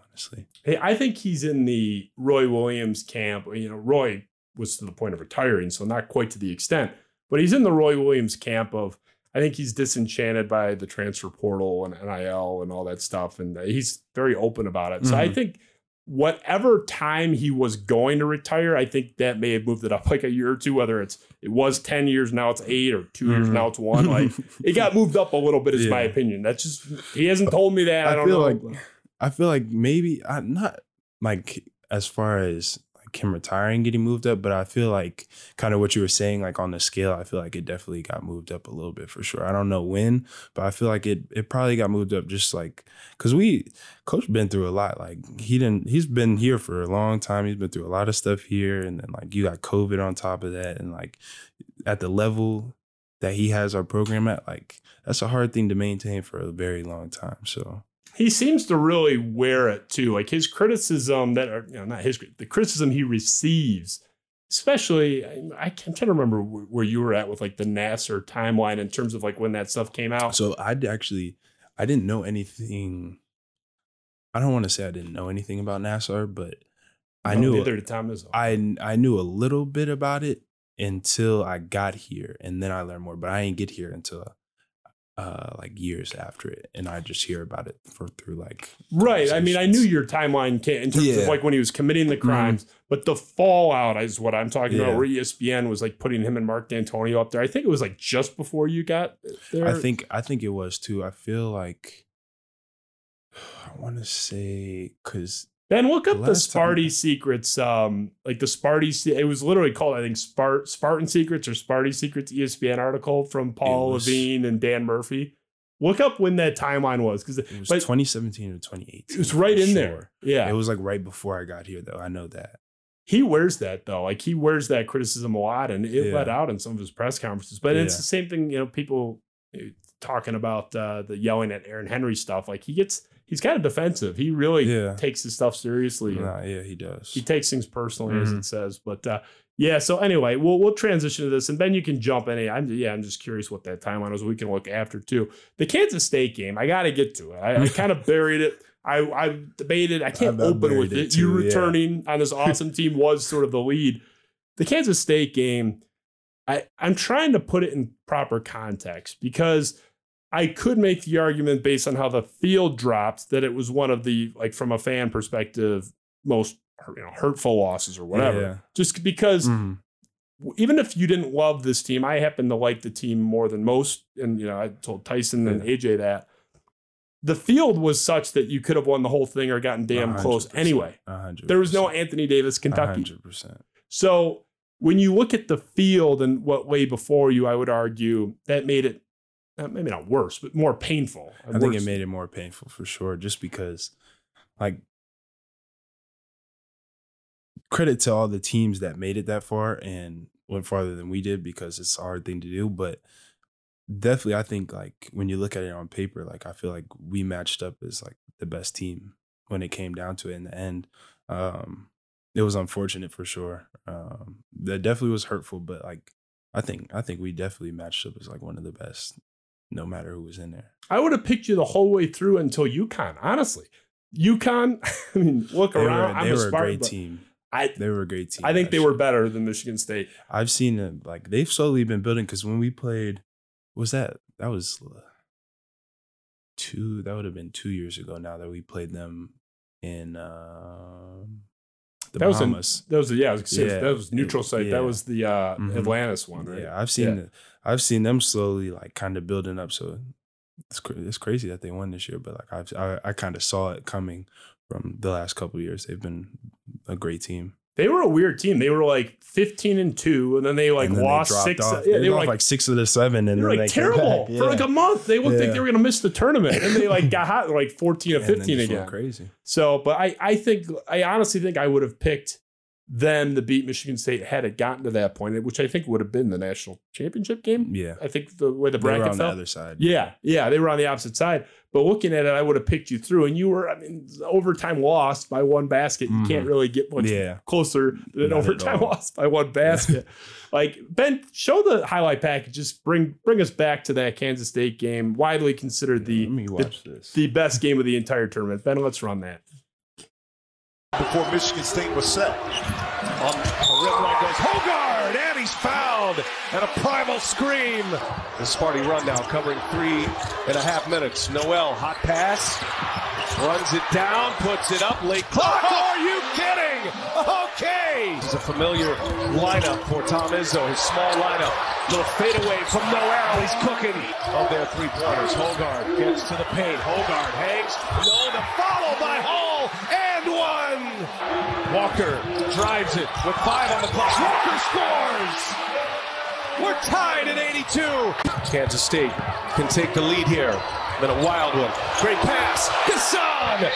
Hey, I think he's in the Roy Williams camp. You know, Roy was to the point of retiring, so not quite to the extent, but he's in the Roy Williams camp of, I think he's disenchanted by the transfer portal and N I L and all that stuff. And he's very open about it. So mm-hmm. I think whatever time he was going to retire, I think that may have moved it up like a year or two, whether it's, it was ten years, now it's eight, or two mm-hmm. years, now it's one. Like it got moved up a little bit is yeah. my opinion. That's just, he hasn't told me that. I, I don't feel know. Like, I feel like maybe I'm not like as far as like him retiring getting moved up, but I feel like kind of what you were saying, like on the scale, I feel like it definitely got moved up a little bit for sure. I don't know when, but I feel like it it probably got moved up just like because we coach been through a lot. Like he didn't he's been here for a long time. He's been through a lot of stuff here. And then like you got COVID on top of that. And like at the level that he has our program at, like that's a hard thing to maintain for a very long time. So he seems to really wear it too. Like his criticism that are, you know, not his, the criticism he receives, especially, I, I'm trying to remember where you were at with like the Nassar timeline in terms of like when that stuff came out. So I'd actually, I didn't know anything. I don't want to say I didn't know anything about Nassar, but I no, knew, neither did Tom Izzo. I, I knew a little bit about it until I got here and then I learned more, but I didn't get here until Uh, like years after it, and I just hear about it for through like right. I mean, I knew your timeline came in terms yeah. of like when he was committing the crimes, mm. but the fallout is what I'm talking yeah. about. Where E S P N was like putting him and Mark D'Antonio up there. I think it was like just before you got there. I think I think it was too. I feel like I want to say because Ben, look up the, the Sparty time. Secrets. Um, like the Sparty, it was literally called, I think, Spart- Spartan Secrets or Sparty Secrets E S P N article from Paul was, Levine and Dan Murphy. Look up when that timeline was because it was but, twenty seventeen or twenty eighteen. It was right in sure. there. Yeah, it was like right before I got here, though. I know that. He wears that, though. Like, he wears that criticism a lot, and it yeah. let out in some of his press conferences. But yeah. it's the same thing, you know, people talking about uh, the yelling at Aaron Henry stuff. Like, he gets – he's kind of defensive. He really yeah. takes his stuff seriously. Nah, yeah, he does. He takes things personally, mm-hmm. as it says. But, uh, yeah, so anyway, we'll we'll transition to this, and Ben, you can jump in. I'm, yeah, I'm just curious what that timeline was. We can look after, too. The Kansas State game, I got to get to it. I, I kind of buried it. I, I debated. I can't open with it. it you returning yeah. on this awesome team was sort of the lead. The Kansas State game, I, I'm trying to put it in proper context because I could make the argument based on how the field dropped that it was one of the, like, from a fan perspective, most you know, hurtful losses or whatever. Yeah. Just because mm. even if you didn't love this team, I happen to like the team more than most. And, you know, I told Tyson yeah. and A J that. The field was such that you could have won the whole thing or gotten damn one hundred percent, close anyway. one hundred percent. There was no Anthony Davis, Kentucky. one hundred percent. So when you look at the field and what lay before you, I would argue that made it, maybe not worse, but more painful. I worse. think it made it more painful for sure, just because, like, credit to all the teams that made it that far and went farther than we did because it's a hard thing to do, but definitely, I think, like, when you look at it on paper, like, I feel like we matched up as, like, the best team when it came down to it in the end. Um, it was unfortunate for sure. Um, that definitely was hurtful, but, like, I think I think we definitely matched up as, like, one of the best, no matter who was in there. I would have picked you the whole way through until UConn, honestly. UConn, I mean, look they around. Were, they I'm were a, Spartan, a great team. I, they were a great team. I think actually. They were better than Michigan State. I've seen them, like, they've slowly been building because when we played – Was that that was two? That would have been two years ago now that we played them in uh, the that Bahamas. Was a, that was a, yeah, was yeah, that was neutral site. Yeah. That was the uh, mm-hmm. Atlantis one, right? Yeah, I've seen yeah. The, I've seen them slowly like kind of building up. So it's it's crazy that they won this year, but like I've, I I kind of saw it coming from the last couple of years. They've been a great team. They were a weird team. They were like fifteen and two, and then they like then lost they six. Off. Yeah, they, they were like, like six of the seven, and they were like they terrible yeah. for like a month. They looked yeah. like they were gonna miss the tournament, and they like got hot like fourteen yeah, or fifteen again. Crazy. So, but I, I think I honestly think I would have picked them to beat Michigan State had it gotten to that point, which I think would have been the national championship game. Yeah, I think the way the bracket fell on the other side. Yeah, yeah, they were on the opposite side. But looking at it, I would have picked you through, and you were, I mean, overtime lost by one basket. You mm. can't really get much yeah. closer than Not overtime lost by one basket. Like, Ben, show the highlight package. Just bring bring us back to that Kansas State game, widely considered the, the, the best game of the entire tournament. Ben, let's run that. Before Michigan State was set, on a rim line goes Hoggard, and he's fouled, and a primal scream. The Sparty run now covering three and a half minutes. Noel, hot pass, runs it down, puts it up, late clock. Oh, are you kidding? Okay. It's a familiar lineup for Tom Izzo, his small lineup. Little fadeaway from Noel, he's cooking. Of their three-pointers, Hoggard gets to the paint. Hoggard hangs, no, the follow by Hall, and one. Walker drives it with five on the clock. Walker scores! We're tied at eighty-two. Kansas State can take the lead here. Then a wild one. Great pass. Hassan!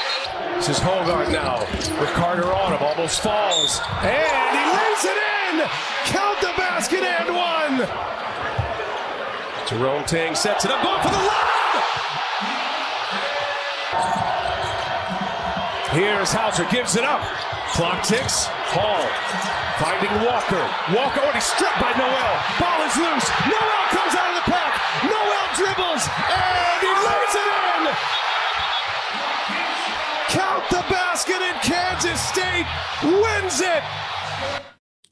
This is Hoggard now with Carter on him. Almost falls. And he lays it in! Count the basket and one! Jerome Tang sets it up. Going for the lob! Here's Hauser. Gives it up. Clock ticks. Hall finding Walker. Walker already stripped by Noel. Ball is loose. Noel comes out of the pack. Noel dribbles. And he lays it in. Count the basket, and Kansas State wins it.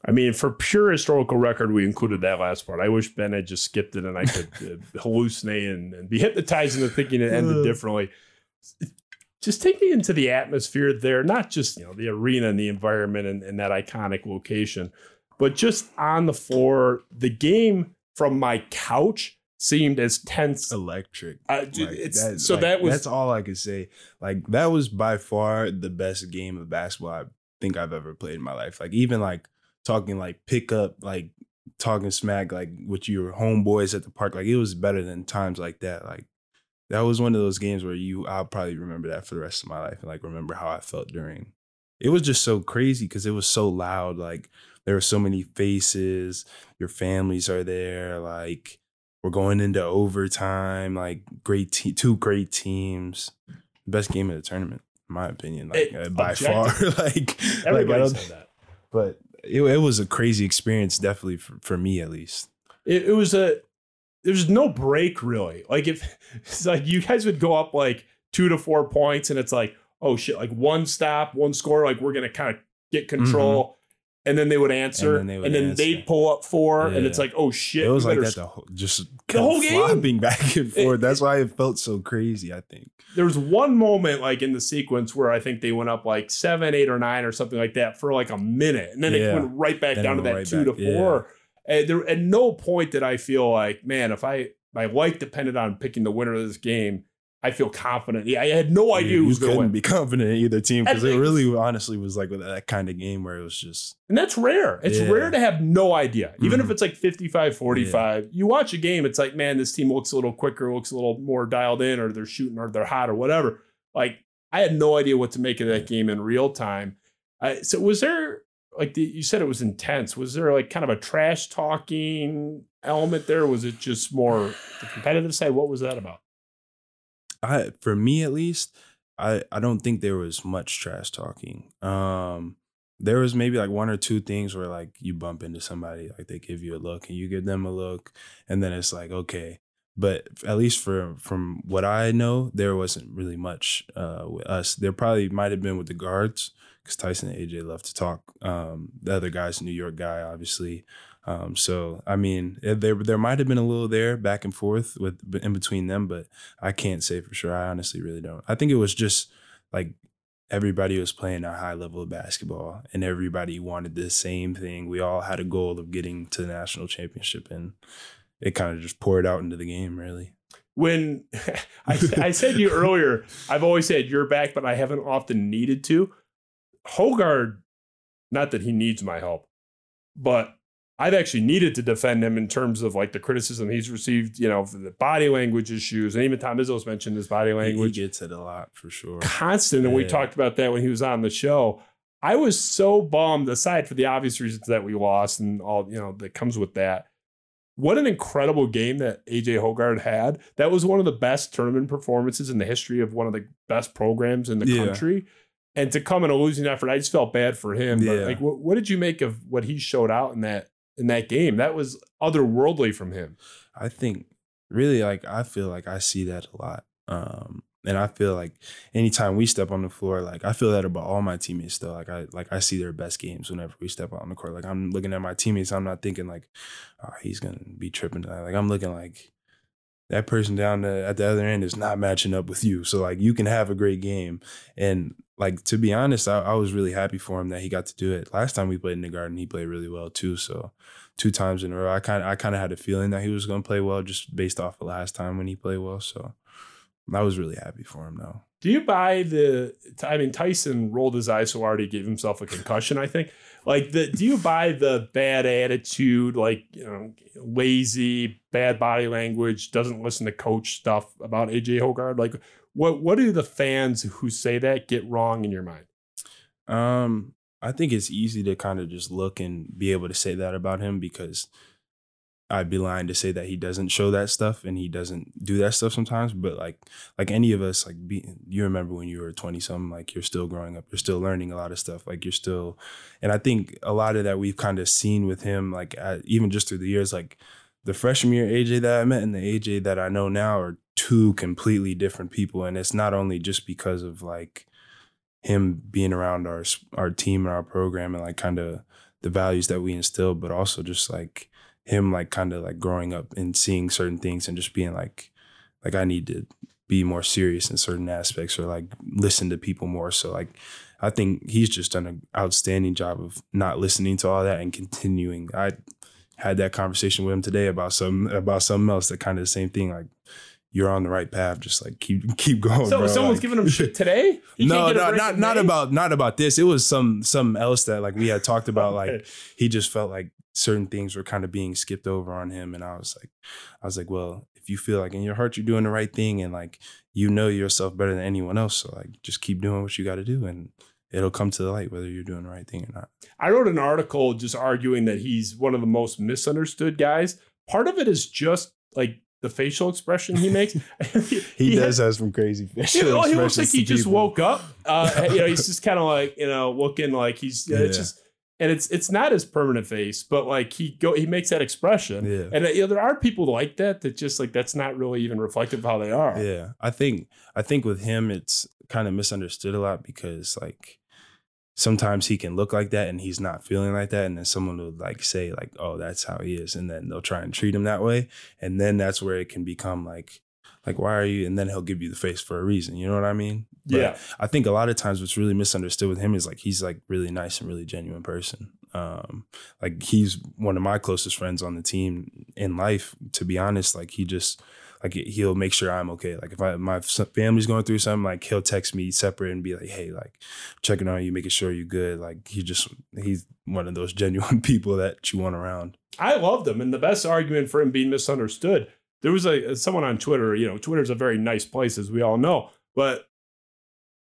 I mean, for pure historical record, we included that last part. I wish Ben had just skipped it and I could uh, hallucinate and, and be hypnotized into thinking it ended differently. Just take me into the atmosphere there, not just, you know, the arena and the environment and, and that iconic location, but just on the floor. The game from my couch seemed as tense. Electric. Uh, dude, like, it's, that is, so like, that was. That's all I could say. Like, that was by far the best game of basketball I think I've ever played in my life. Like, even like talking like pick up, like talking smack, like with your homeboys at the park. Like, it was better than times like that. Like, that was one of those games where you, I'll probably remember that for the rest of my life and like remember how I felt during it was just so crazy because it was so loud. Like, there were so many faces. Your families are there. Like, we're going into overtime. Like, great te- two great teams. Best game of the tournament, in my opinion, like, it, by far. like, everybody like, said that. But it, it was a crazy experience, definitely for, for me at least. It, it was a. There's no break really. Like, if it's like you guys would go up like two to four points, and it's like, oh shit, like one stop, one score, like we're gonna kind of get control. Mm-hmm. And then they would answer, and then, they would and then answer. they'd pull up four, yeah. and it's like, oh shit, it was like that the whole, just the whole game flopping back and forth. It, That's why it felt so crazy. I think there was one moment like in the sequence where I think they went up like seven, eight, or nine, or something like that for like a minute, and then yeah. it went right back then down to that right two back. to four. Yeah. And there, at no point did I feel like, man, if I my life depended on picking the winner of this game, I feel confident. I had no idea yeah, who was going to win. You couldn't be confident in either team because it really honestly was like that kind of game where it was just. And that's rare. It's yeah. rare to have no idea. Even mm-hmm. if it's like fifty-five forty-five, yeah. you watch a game, it's like, man, this team looks a little quicker, looks a little more dialed in, or they're shooting, or they're hot, or whatever. Like, I had no idea what to make of that game in real time. Uh, so was there. Like the, you said, it was intense. Was there like kind of a trash talking element there? Or was it just more the competitive side? What was that about? I, for me, at least, I, I don't think there was much trash talking. Um, there was maybe like one or two things where like you bump into somebody, like they give you a look and you give them a look. And then it's like, okay. But at least for from what I know, there wasn't really much uh, with us. There probably might have been with the guards because Tyson and A J left to talk. Um, the other guy's a New York guy, obviously. Um, so, I mean, there there might have been a little there back and forth with in between them, but I can't say for sure. I honestly really don't. I think it was just like everybody was playing a high level of basketball and everybody wanted the same thing. We all had a goal of getting to the national championship, and it kind of just poured out into the game, really. When I, I said to you earlier, I've always said you're back, but I haven't often needed to. Hoggard, not that he needs my help, but I've actually needed to defend him in terms of like the criticism he's received, you know, for the body language issues. And even Tom Izzo's mentioned his body language. He gets it a lot for sure. Constant. And yeah. we talked about that when he was on the show. I was so bummed, aside for the obvious reasons that we lost and all, you know, that comes with that. What an incredible game that A J. Hoggard had. That was one of the best tournament performances in the history of one of the best programs in the yeah. country. And to come in a losing effort, I just felt bad for him. Yeah. But like, what, what did you make of what he showed out in that in that game? That was otherworldly from him. I think really, like, I feel like I see that a lot. Um, and I feel like anytime we step on the floor, like I feel that about all my teammates though. Like I like I see their best games whenever we step out on the court. Like I'm looking at my teammates, I'm not thinking like, oh, he's gonna be tripping tonight. Like I'm looking like that person down the, at the other end is not matching up with you. So like you can have a great game. And like to be honest, I, I was really happy for him that he got to do it. Last time we played in the Garden, he played really well too. So two times in a row, I kind I kind of had a feeling that he was gonna play well just based off of last time when he played well. So. I was really happy for him, though. Do you buy the – I mean, Tyson rolled his eyes so hard he gave himself a concussion, I think. Like, the, do you buy the bad attitude, like, you know, lazy, bad body language, doesn't listen to coach stuff about A J. Hoggard? Like, what what do the fans who say that get wrong in your mind? Um, I think it's easy to kind of just look and be able to say that about him because – I'd be lying to say that he doesn't show that stuff and he doesn't do that stuff sometimes. But like, like any of us, like be, you remember when you were twenty something, like you're still growing up, you're still learning a lot of stuff. Like you're still, and I think a lot of that we've kind of seen with him, like I, even just through the years, like the freshman year A J that I met and the A J that I know now are two completely different people. And it's not only just because of like him being around our, our team and our program and like kind of the values that we instill, but also just like, him like kind of like growing up and seeing certain things and just being like, like I need to be more serious in certain aspects or like listen to people more. So like, I think he's just done an outstanding job of not listening to all that and continuing. I had that conversation with him today about some, about something else that kind of the same thing. Like you're on the right path. Just like keep, keep going. So bro. someone's like, giving him shit today? He no, no not, not about, not about this. It was some, something else that like we had talked about. Okay. Like he just felt like, certain things were kind of being skipped over on him. And I was like, I was like, well, if you feel like in your heart, you're doing the right thing and like, you know yourself better than anyone else. So like, just keep doing what you got to do. And it'll come to the light whether you're doing the right thing or not. I wrote an article just arguing that he's one of the most misunderstood guys. Part of it is just like the facial expression he makes. he, he does has, have some crazy facial you know, expressions. He looks like he just people. woke up. Uh, you know, he's just kind of like, you know, looking like he's yeah. it's just, and it's it's not his permanent face, but like he go he makes that expression. Yeah. And you know, there are people like that that just like that's not really even reflective of how they are. Yeah, I think I think with him it's kind of misunderstood a lot because like sometimes he can look like that and he's not feeling like that, and then someone will like say like, oh, that's how he is, and then they'll try and treat him that way, and then that's where it can become like like why are you, and then he'll give you the face for a reason, you know what I mean? But yeah, I think a lot of times what's really misunderstood with him is like he's like really nice and really genuine person. Um like he's one of my closest friends on the team in life, to be honest. Like he just like he'll make sure I'm okay. Like if I, my family's going through something, like he'll text me separate and be like, hey, like checking on you, making sure you're good. Like he just, he's one of those genuine people that you want around. I loved him. And the best argument for him being misunderstood, there was a someone on Twitter, you know, Twitter's a very nice place as we all know. But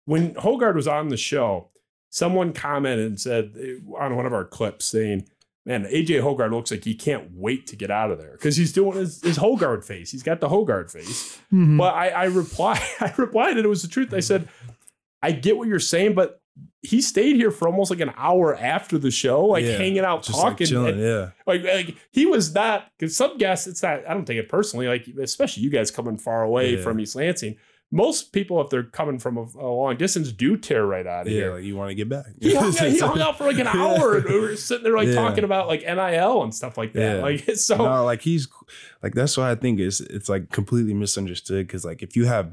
when Hoggard was on the show, someone commented and said on one of our clips saying, man, A J. Hoggard looks like he can't wait to get out of there because he's doing his, his Hoggard face. He's got the Hoggard face. Mm-hmm. But I, I replied, I replied, and it was the truth. I said, I get what you're saying, but he stayed here for almost like an hour after the show, like yeah, hanging out, talking. Like, chilling, and, yeah. like, like he was not, because some guests, it's not, I don't take it personally, like especially you guys coming far away yeah. from East Lansing. Most people, if they're coming from a, a long distance, do tear right out of yeah, here. Yeah, like you want to get back. He hung, he hung out for like an hour, and we were sitting there like yeah. talking about like N I L and stuff like that. Yeah. Like it's so, no, like he's like that's why I think it's it's like completely misunderstood because like if you have,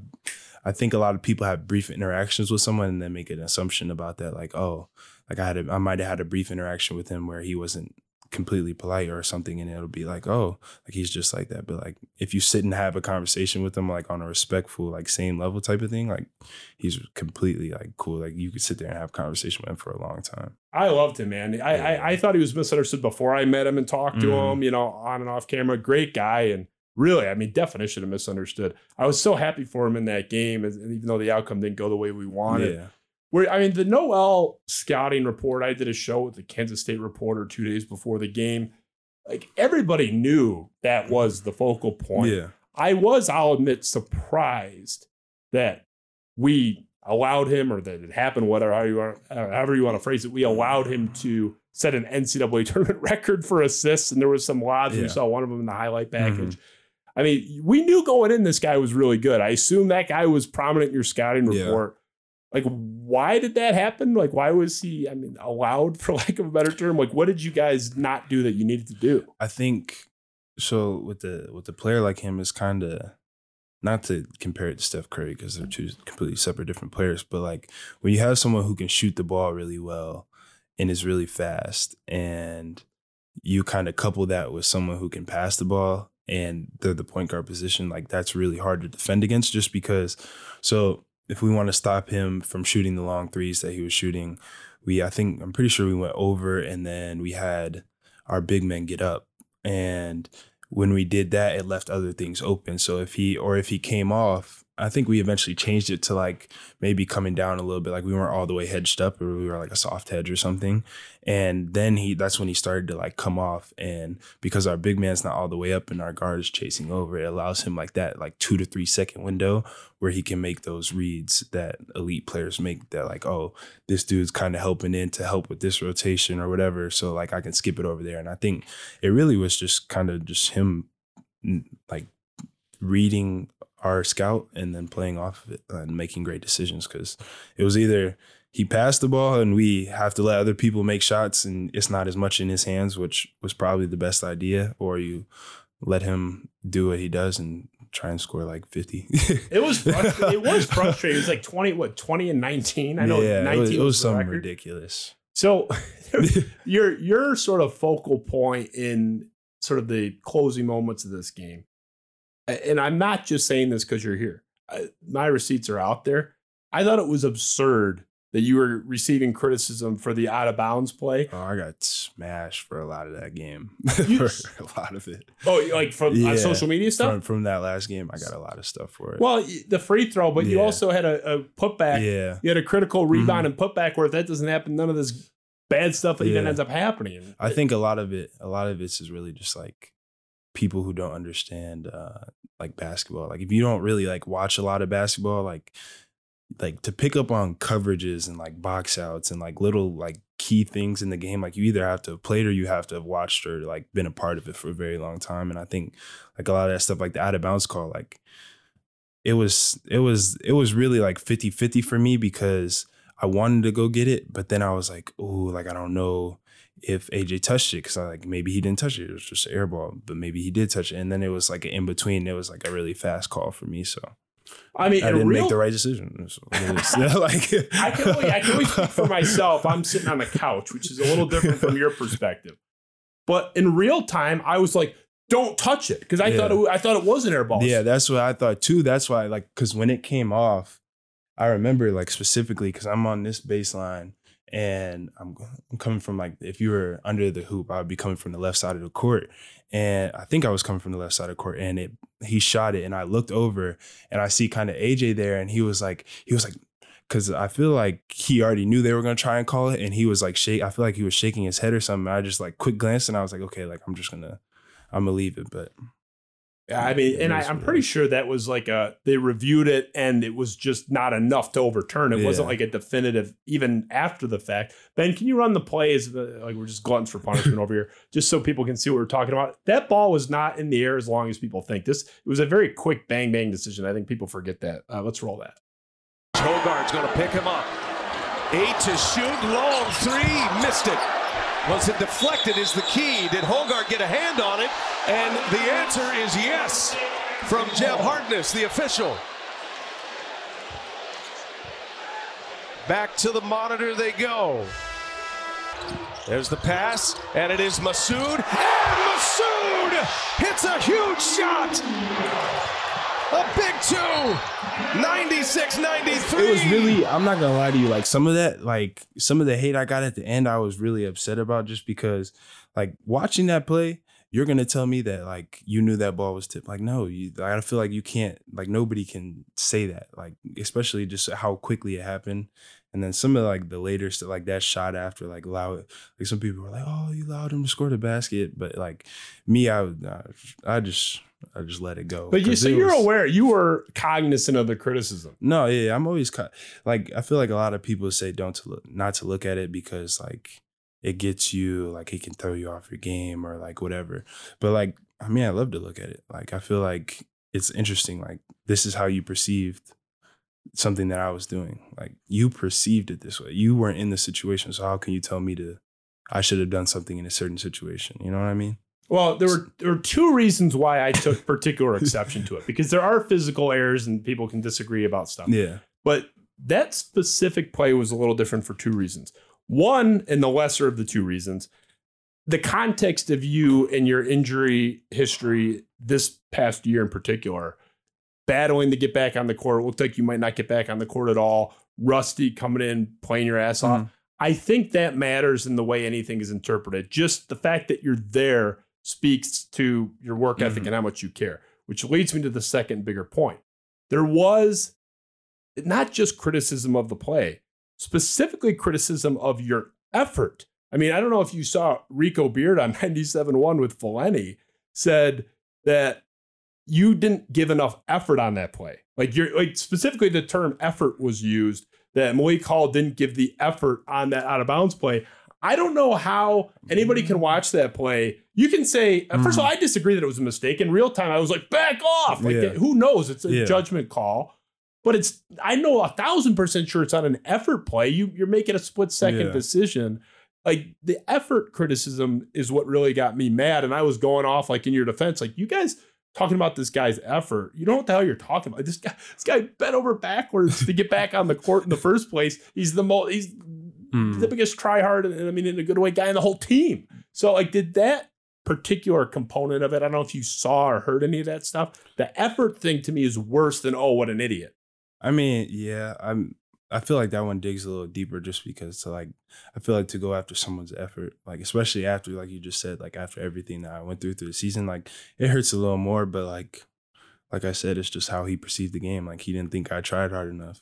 I think a lot of people have brief interactions with someone and then make an assumption about that, like oh, like I had a, I might have had a brief interaction with him where he wasn't completely polite or something, and it'll be like, oh, like he's just like that. But like if you sit and have a conversation with him like on a respectful, like same level type of thing, like he's completely like cool. Like you could sit there and have a conversation with him for a long time. I loved him, man. I yeah. I, I thought he was misunderstood before I met him and talked to mm. him, you know, on and off camera. Great guy, and really, I mean, definition of misunderstood. I was so happy for him in that game, and even though the outcome didn't go the way we wanted. Yeah. Where, I mean, the Noel scouting report, I did a show with the Kansas State reporter two days before the game. Like, everybody knew that was the focal point. Yeah. I was, I'll admit, surprised that we allowed him, or that it happened, whether however you want, however you want to phrase it, we allowed him to set an N C double A tournament record for assists, and there was some lobs. Yeah. We saw one of them in the highlight package. Mm-hmm. I mean, we knew going in this guy was really good. I assume that guy was prominent in your scouting report. Yeah. Like, why did that happen? Like, why was he, I mean, allowed, for lack of a better term? Like, what did you guys not do that you needed to do? I think, so with the with the player like him, is kind of, not to compare it to Steph Curry because they're two completely separate different players, but, like, when you have someone who can shoot the ball really well and is really fast, and you kind of couple that with someone who can pass the ball and they're the point guard position, like, that's really hard to defend against just because, so, if we want to stop him from shooting the long threes that he was shooting, we, I think, I'm pretty sure we went over and then we had our big men get up. And when we did that, it left other things open. So if he, or if he came off, I think we eventually changed it to like maybe coming down a little bit. Like we weren't all the way hedged up, or we were like a soft hedge or something. And then he, that's when he started to like come off. And because our big man's not all the way up and our guard is chasing over, it allows him like that, like two to three second window where he can make those reads that elite players make, that like, oh, this dude's kind of helping in to help with this rotation or whatever. So like I can skip it over there. And I think it really was just kind of just him like reading our scout and then playing off of it and making great decisions, because it was either he passed the ball and we have to let other people make shots and it's not as much in his hands, which was probably the best idea, or you let him do what he does and try and score like fifty. It was frust- it was frustrating. It was like twenty, what, twenty and nineteen? I know yeah, nineteen it was, it was, was something record. Ridiculous. So your your sort of focal point in sort of the closing moments of this game, and I'm not just saying this because you're here. I, my receipts are out there. I thought it was absurd that you were receiving criticism for the out of bounds play. Oh, I got smashed for a lot of that game. You, for a lot of it. Oh, like from yeah, uh, social media stuff? From, from that last game, I got a lot of stuff for it. Well, the free throw, but yeah. you also had a, a putback. Yeah. You had a critical rebound mm-hmm. and putback where if that doesn't happen, none of this bad stuff yeah. even ends up happening. I think a lot of it, a lot of this is really just like people who don't understand uh, like basketball. Like if you don't really like watch a lot of basketball, like like to pick up on coverages and like box outs and like little like key things in the game, like you either have to have played or you have to have watched or like been a part of it for a very long time. And I think like a lot of that stuff, like the out of bounds call, like it was, it was, it was really like fifty fifty for me because I wanted to go get it. But then I was like, oh, like, I don't know if A J touched it. Cause I like, maybe he didn't touch it. It was just an air ball, but maybe he did touch it. And then it was like an in between. It was like a really fast call for me. So. I mean, I didn't real, make the right decision. So was, yeah, like, I can only, I can only speak for myself. I'm sitting on the couch, which is a little different from your perspective. But in real time, I was like, "Don't touch it," because I yeah. thought it, I thought it was an air ball. Yeah, that's what I thought too. That's why, like, because when it came off, I remember like specifically because I'm on this baseline and I'm, I'm coming from like if you were under the hoop, I'd be coming from the left side of the court. And I think I was coming from the left side of court and it, he shot it and I looked over and I see kind of A J there. And he was like, he was like, cause I feel like he already knew they were going to try and call it. And he was like, shake, I feel like he was shaking his head or something. And I just like quick glance and I was like, okay, like I'm just going to, I'm going to leave it. But yeah, I mean, and I, I'm pretty sure that was like a, they reviewed it and it was just not enough to overturn. It yeah. wasn't like a definitive, even after the fact. Ben, can you run the plays? Like we're just gluttons for punishment over here, just so people can see what we're talking about. That ball was not in the air as long as people think. This, it was a very quick bang, bang decision. I think people forget that. Uh, let's roll that. Hoggard's going to pick him up. Eight to shoot, long three, missed it. Was it deflected is the key. Did Hoggard get a hand on it? And the answer is yes from Jeb Hartness, the official. Back to the monitor they go. There's the pass, and it is Masood. And Masood hits a huge shot. A big two. ninety-six ninety-three. It was really, I'm not going to lie to you, like some of that, like some of the hate I got at the end, I was really upset about just because like watching that play, you're going to tell me that like you knew that ball was tipped. Like, no, you, I feel like you can't, like nobody can say that, like especially just how quickly it happened. And then some of like the later stuff, like that shot after, like allow it, like some people were like, oh, you allowed him to score the basket. But like me, I I just... I just let it go. But you, so you're was, aware, you were cognizant of the criticism. No, yeah, I'm always co- like I feel like a lot of people say don't to look, not to look at it because like it gets you, like it can throw you off your game or like whatever. But like I mean, I love to look at it. Like I feel like it's interesting. Like this is how you perceived something that I was doing. Like you perceived it this way. You weren't in the situation, so how can you tell me to? I should have done something in a certain situation. You know what I mean? Well, there were there were two reasons why I took particular exception to it, because there are physical errors and people can disagree about stuff. Yeah. But that specific play was a little different for two reasons. One, and the lesser of the two reasons, the context of you and your injury history this past year in particular, battling to get back on the court. It looked like you might not get back on the court at all. Rusty coming in, playing your ass mm-hmm. off. I think that matters in the way anything is interpreted. Just the fact that you're there speaks to your work ethic mm-hmm. and how much you care, which leads me to the second bigger point. There was not just criticism of the play, specifically criticism of your effort. I mean, I don't know if you saw Rico Beard on ninety-seven one with Valenti said that you didn't give enough effort on that play. Like you're like specifically the term effort was used, that Malik Hall didn't give the effort on that out of bounds play. I don't know how anybody can watch that play. You can say, mm-hmm. first of all, I disagree that it was a mistake. In real time, I was like, back off. Like, yeah. Who knows? It's a yeah. judgment call. But it's, I know a thousand percent sure it's on an effort play. You, you're making a split second yeah. decision. Like the effort criticism is what really got me mad. And I was going off like in your defense, like you guys talking about this guy's effort. You know what the hell you're talking about. This guy, this guy bent over backwards to get back on the court in the first place. He's the most, he's, Mm. the biggest tryhard, and I mean, in a good way, guy in the whole team. So, like, did that particular component of it, I don't know if you saw or heard any of that stuff. The effort thing to me is worse than, oh, what an idiot. I mean, yeah, I'm I feel like that one digs a little deeper just because to like, I feel like to go after someone's effort, like, especially after, like you just said, like after everything that I went through through the season, like it hurts a little more, but like, like I said, it's just how he perceived the game. Like he didn't think I tried hard enough.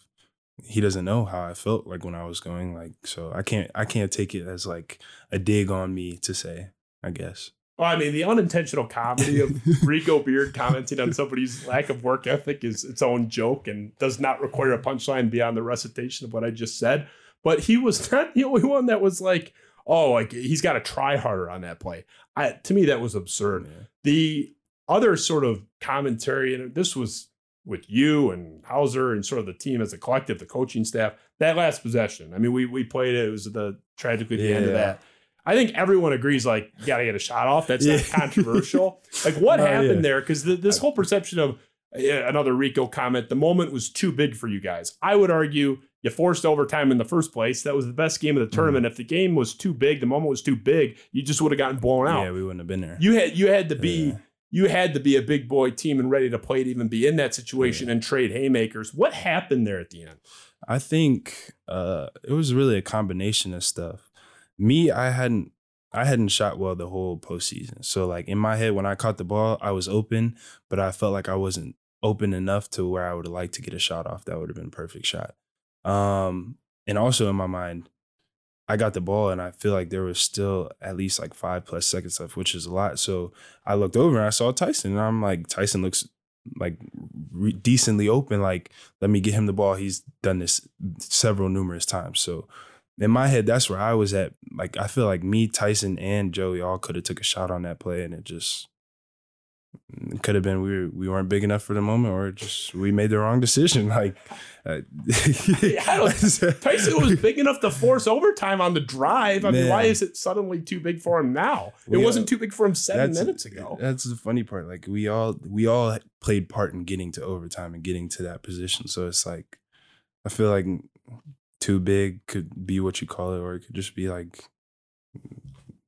He doesn't know how I felt like when I was going, like, so I can't, I can't take it as like a dig on me to say, I guess. Well, I mean, the unintentional comedy of Rico Beard commenting on somebody's lack of work ethic is its own joke and does not require a punchline beyond the recitation of what I just said. But he was not the only one that was like, oh, like he's got to try harder on that play. I, to me, that was absurd. Yeah. The other sort of commentary, and this was with you and Hauser and sort of the team as a collective, the coaching staff, that last possession. I mean, we we played it. It was the tragically the yeah. end of that. I think everyone agrees, like, you got to get a shot off. That's yeah. not controversial. Like, what no, happened yeah. there? Because the, this whole perception of uh, another Rico comment, the moment was too big for you guys. I would argue you forced overtime in the first place. That was the best game of the tournament. Mm-hmm. If the game was too big, the moment was too big, you just would have gotten blown out. Yeah, we wouldn't have been there. You had you had to be yeah. you had to be a big boy team and ready to play to even be in that situation yeah. and trade haymakers. What happened there at the end? I think uh, it was really a combination of stuff. Me, I hadn't I hadn't shot well the whole postseason. So, like, in my head, when I caught the ball, I was open, but I felt like I wasn't open enough to where I would have liked to get a shot off. That would have been a perfect shot. Um, and also in my mind, I got the ball, and I feel like there was still at least, like, five-plus seconds left, which is a lot. So I looked over, and I saw Tyson, and I'm like, Tyson looks – like re- decently open. Like, let me get him the ball. He's done this several numerous times. So in my head, that's where I was at. Like, I feel like me, Tyson, and Joey all could have took a shot on that play, and it just it could have been we were, we weren't big enough for the moment, or just we made the wrong decision. Like, uh, yeah, I don't, Tyson was big enough to force overtime on the drive. I Man. mean, why is it suddenly too big for him now? It we, wasn't too big for him seven minutes ago. That's the funny part. Like, we all we all played part in getting to overtime and getting to that position. So it's like, I feel like too big could be what you call it, or it could just be like,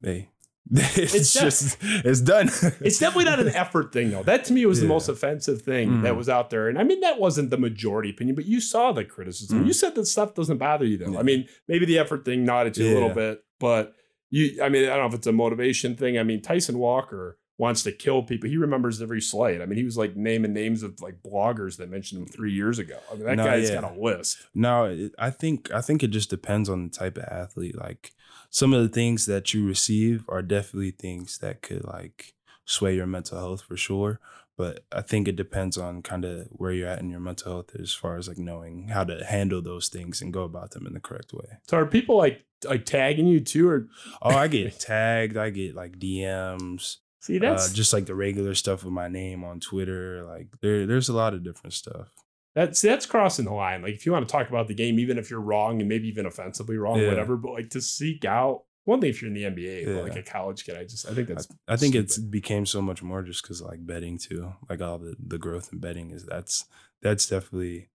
hey. it's, it's just def- it's done it's definitely not an effort thing, though. That to me was yeah. the most offensive thing mm. that was out there. And I mean, that wasn't the majority opinion, but you saw the criticism. mm. You said that stuff doesn't bother you, though. yeah. I mean, maybe the effort thing nodded you yeah. a little bit, but you I mean, I don't know if it's a motivation thing. I mean, Tyson Walker wants to kill people. He remembers every slight. I mean, he was like naming names of like bloggers that mentioned him three years ago. I mean, that no, guy's yeah. got a list. No, I think I think it just depends on the type of athlete. Like, some of the things that you receive are definitely things that could like sway your mental health for sure. But I think it depends on kind of where you're at in your mental health as far as like knowing how to handle those things and go about them in the correct way. So are people like like tagging you too, or? Oh, I get tagged. I get like D Ms. See, that's uh, just like the regular stuff with my name on Twitter. Like, there, there's a lot of different stuff. That's that's crossing the line. Like, if you want to talk about the game, even if you're wrong and maybe even offensively wrong, yeah. whatever. But like, to seek out one thing if you're in the N B A, yeah. but like a college kid, I just I think that's I, I think it's became so much more just because like betting too. Like, all the, the growth in betting is that's that's definitely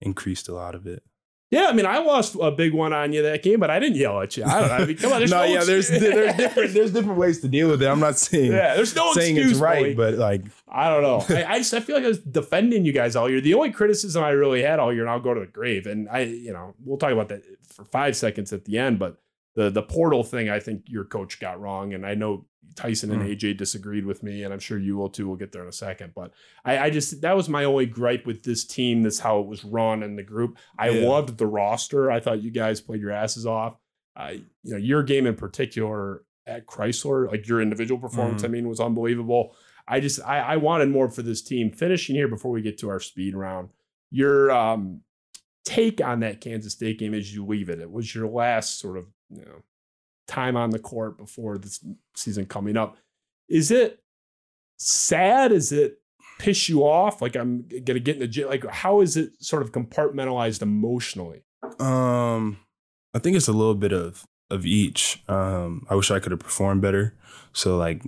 increased a lot of it. Yeah, I mean, I lost a big one on you that game, but I didn't yell at you. I don't know. I mean, come on, there's no, no yeah, there's there's different there's different ways to deal with it. I'm not saying yeah, there's no saying excuse, it's right, Malik. But like, I don't know. I, I just I feel like I was defending you guys all year. The only criticism I really had all year, and I'll go to the grave, and I, you know, we'll talk about that for five seconds at the end. But the the portal thing, I think your coach got wrong, and I know Tyson and mm. A J disagreed with me, and I'm sure you will too. We'll get there in a second, but I, I just that was my only gripe with this team. That's how it was run in the group. I yeah. loved the roster. I thought you guys played your asses off. Uh, you know, your game in particular at Chrysler, like your individual performance, mm. I mean, was unbelievable. I just I, I wanted more for this team. Finishing here before we get to our speed round, your um, take on that Kansas State game as you leave it. It was your last sort of you know. time on the court before this season coming up. Is it sad? Is it piss you off? Like, I'm going to get in the gym. Like, how is it sort of compartmentalized emotionally? Um, I think it's a little bit of, of each. Um, I wish I could have performed better. So like,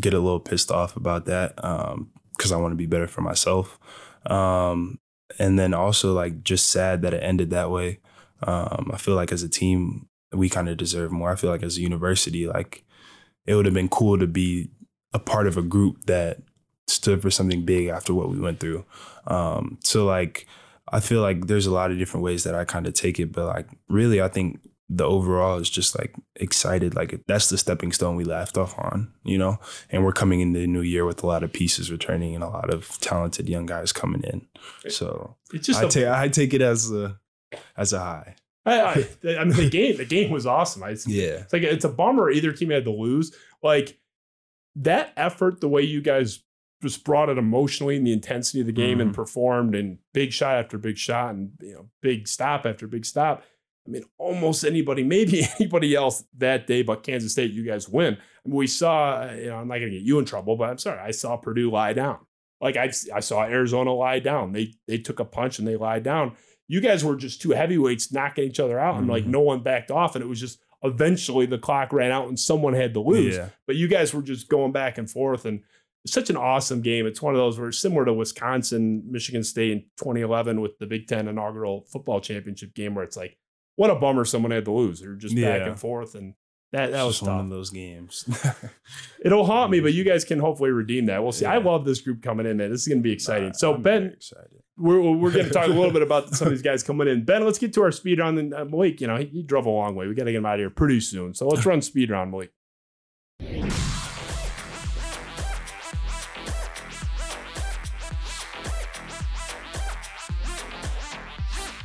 get a little pissed off about that. Um, cause I want to be better for myself. Um, and then also like just sad that it ended that way. Um, I feel like as a team, we kind of deserve more. I feel like as a university, like it would have been cool to be a part of a group that stood for something big after what we went through. Um, so like I feel like there's a lot of different ways that I kind of take it. But like, really, I think the overall is just like excited. Like that's the stepping stone we left off on, you know, and we're coming into the new year with a lot of pieces returning and a lot of talented young guys coming in. So it's just I, a- take, I take it as a as a high. I, I, I mean, the game, the game was awesome. I, it's, yeah. It's like, it's a bummer either team had to lose. Like that effort, the way you guys just brought it emotionally and the intensity of the game mm-hmm. and performed and big shot after big shot and, you know, big stop after big stop. I mean, almost anybody, maybe anybody else that day, but Kansas State, you guys win. I mean, we saw, you know, I'm not going to get you in trouble, but I'm sorry. I saw Purdue lie down. Like I, I saw Arizona lie down. They, they took a punch and they lied down. You guys were just two heavyweights knocking each other out, and like no one backed off, and it was just eventually the clock ran out and someone had to lose. Yeah. But you guys were just going back and forth, and it's such an awesome game. It's one of those where it's similar to Wisconsin, Michigan State in twenty eleven with the Big Ten inaugural football championship game, where it's like, what a bummer someone had to lose. They're just yeah. back and forth, and that that was just one of those games. It'll haunt me, but you guys can hopefully redeem that. We'll see. Yeah. I love this group coming in, man. This is going to be exciting. Nah, so I'm Ben. Excited. We're we're going to talk a little bit about some of these guys coming in. Ben, let's get to our speed round. And uh, Malik, you know, he, he drove a long way. We got to get him out of here pretty soon. So let's run speed round, Malik.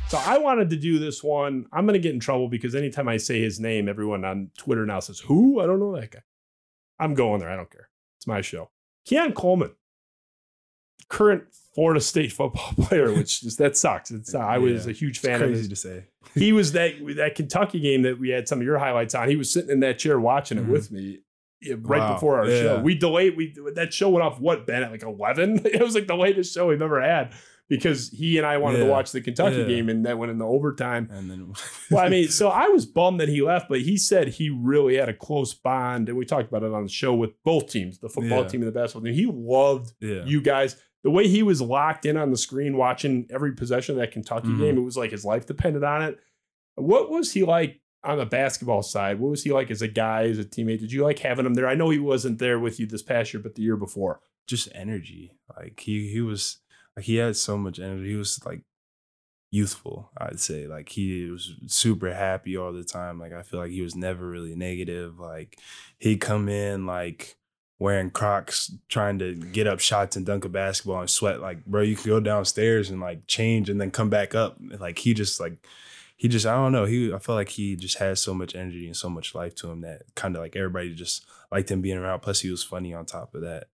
So I wanted to do this one. I'm going to get in trouble because anytime I say his name, everyone on Twitter now says, who? I don't know that guy. I'm going there. I don't care. It's my show. Keon Coleman. Current Florida State football player, which just, that sucks. It's, uh, I was yeah, a huge fan crazy of his. To say. He was that that Kentucky game that we had some of your highlights on. He was sitting in that chair watching it mm-hmm. with me right wow. before our yeah. show. We delayed. We that show went off what, Ben, at like eleven? It was like the latest show we've ever had because he and I wanted yeah. to watch the Kentucky yeah. game, and that went into overtime. And then, well, I mean, so I was bummed that he left, but he said he really had a close bond, and we talked about it on the show with both teams, the football yeah. team and the basketball team. He loved yeah. you guys. The way he was locked in on the screen watching every possession of that Kentucky mm-hmm. game, it was like his life depended on it. What was he like on the basketball side? What was he like as a guy, as a teammate? Did you like having him there? I know he wasn't there with you this past year, but the year before. Just energy. Like he he was like he had so much energy. He was like youthful, I'd say. Like he was super happy all the time. Like I feel like he was never really negative. Like he'd come in like wearing Crocs, trying to get up shots and dunk a basketball and sweat. Like, bro, you could go downstairs and like change and then come back up. Like he just like, he just, I don't know. He, I felt like he just had so much energy and so much life to him that kind of like everybody just liked him being around. Plus he was funny on top of that.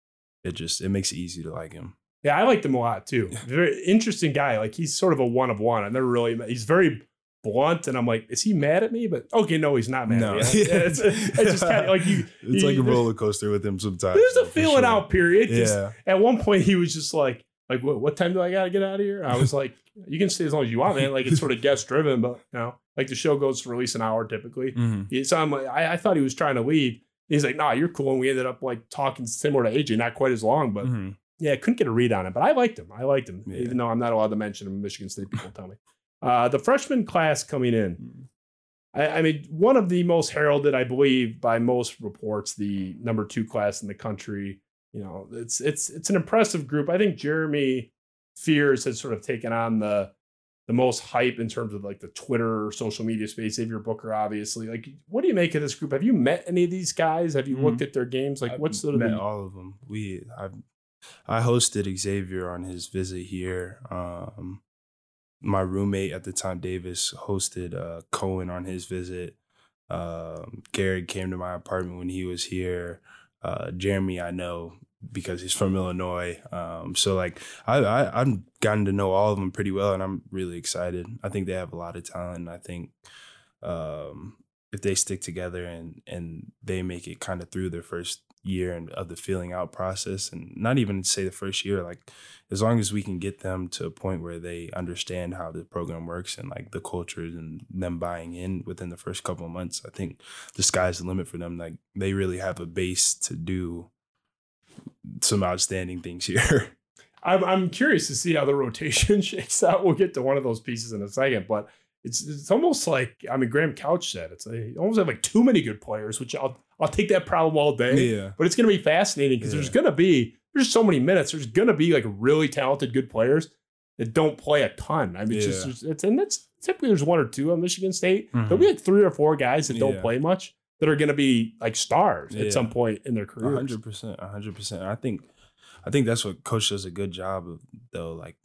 It just, it makes it easy to like him. Yeah. I liked him a lot too. Very interesting guy. Like he's sort of a one of one. I never really, he's very blunt, and I'm like, is he mad at me? But okay, no, he's not mad no. at me. It's, it's just kind of like you, it's you, like a roller coaster with him sometimes. There's a feeling sure. out period. Yeah. At one point, he was just like, like, what, what time do I gotta get out of here? I was like, you can stay as long as you want, man. Like it's sort of guest driven, but you know, like the show goes to release an hour typically. Mm-hmm. So I'm like, I, I thought he was trying to leave. He's like, nah, you're cool. And we ended up like talking similar to A J, not quite as long, but mm-hmm. yeah, couldn't get a read on it. But I liked him. I liked him, yeah. even though I'm not allowed to mention him. Michigan State people tell me. Uh, the freshman class coming in, I, I mean, one of the most heralded, I believe, by most reports, the number two class in the country. You know, it's it's it's an impressive group. I think Jeremy Fears has sort of taken on the the most hype in terms of like the Twitter, social media space. Xavier Booker, obviously. Like, what do you make of this group? Have you met any of these guys? Have you mm-hmm. looked at their games? Like, I've what's sort of met the... all of them? We I I hosted Xavier on his visit here. Um, My roommate at the time, Davis, hosted uh, Cohen on his visit. Um, Garrett came to my apartment when he was here. Uh, Jeremy, I know because he's from Illinois. Um, so like I, I, I've gotten to know all of them pretty well, and I'm really excited. I think they have a lot of talent, and I think um, if they stick together and and they make it kind of through their first year and of the feeling out process, and not even say the first year, like as long as we can get them to a point where they understand how the program works and like the cultures and them buying in within the first couple of months, I think the sky's the limit for them. Like they really have a base to do some outstanding things here. I'm I'm curious to see how the rotation shakes out. We'll get to one of those pieces in a second, but It's it's almost like, I mean, Graham Couch said, it's like, you almost have like too many good players, which I'll I'll take that problem all day. Yeah. But it's going to be fascinating because yeah. there's going to be, there's so many minutes. There's going to be like really talented good players. that don't play a ton. I mean, yeah. just it's and that's typically there's one or two on Michigan State. Mm-hmm. There'll be like three or four guys that don't yeah. play much that are going to be like stars yeah. at some point in their careers. one hundred percent, one hundred percent I think. I think that's what Coach does a good job of, though. Like,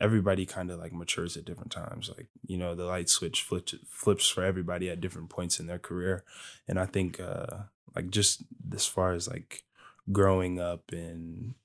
everybody kind of, like, matures at different times. Like, you know, the light switch flips, flips for everybody at different points in their career. And I think, uh, like, just as far as, like, growing up and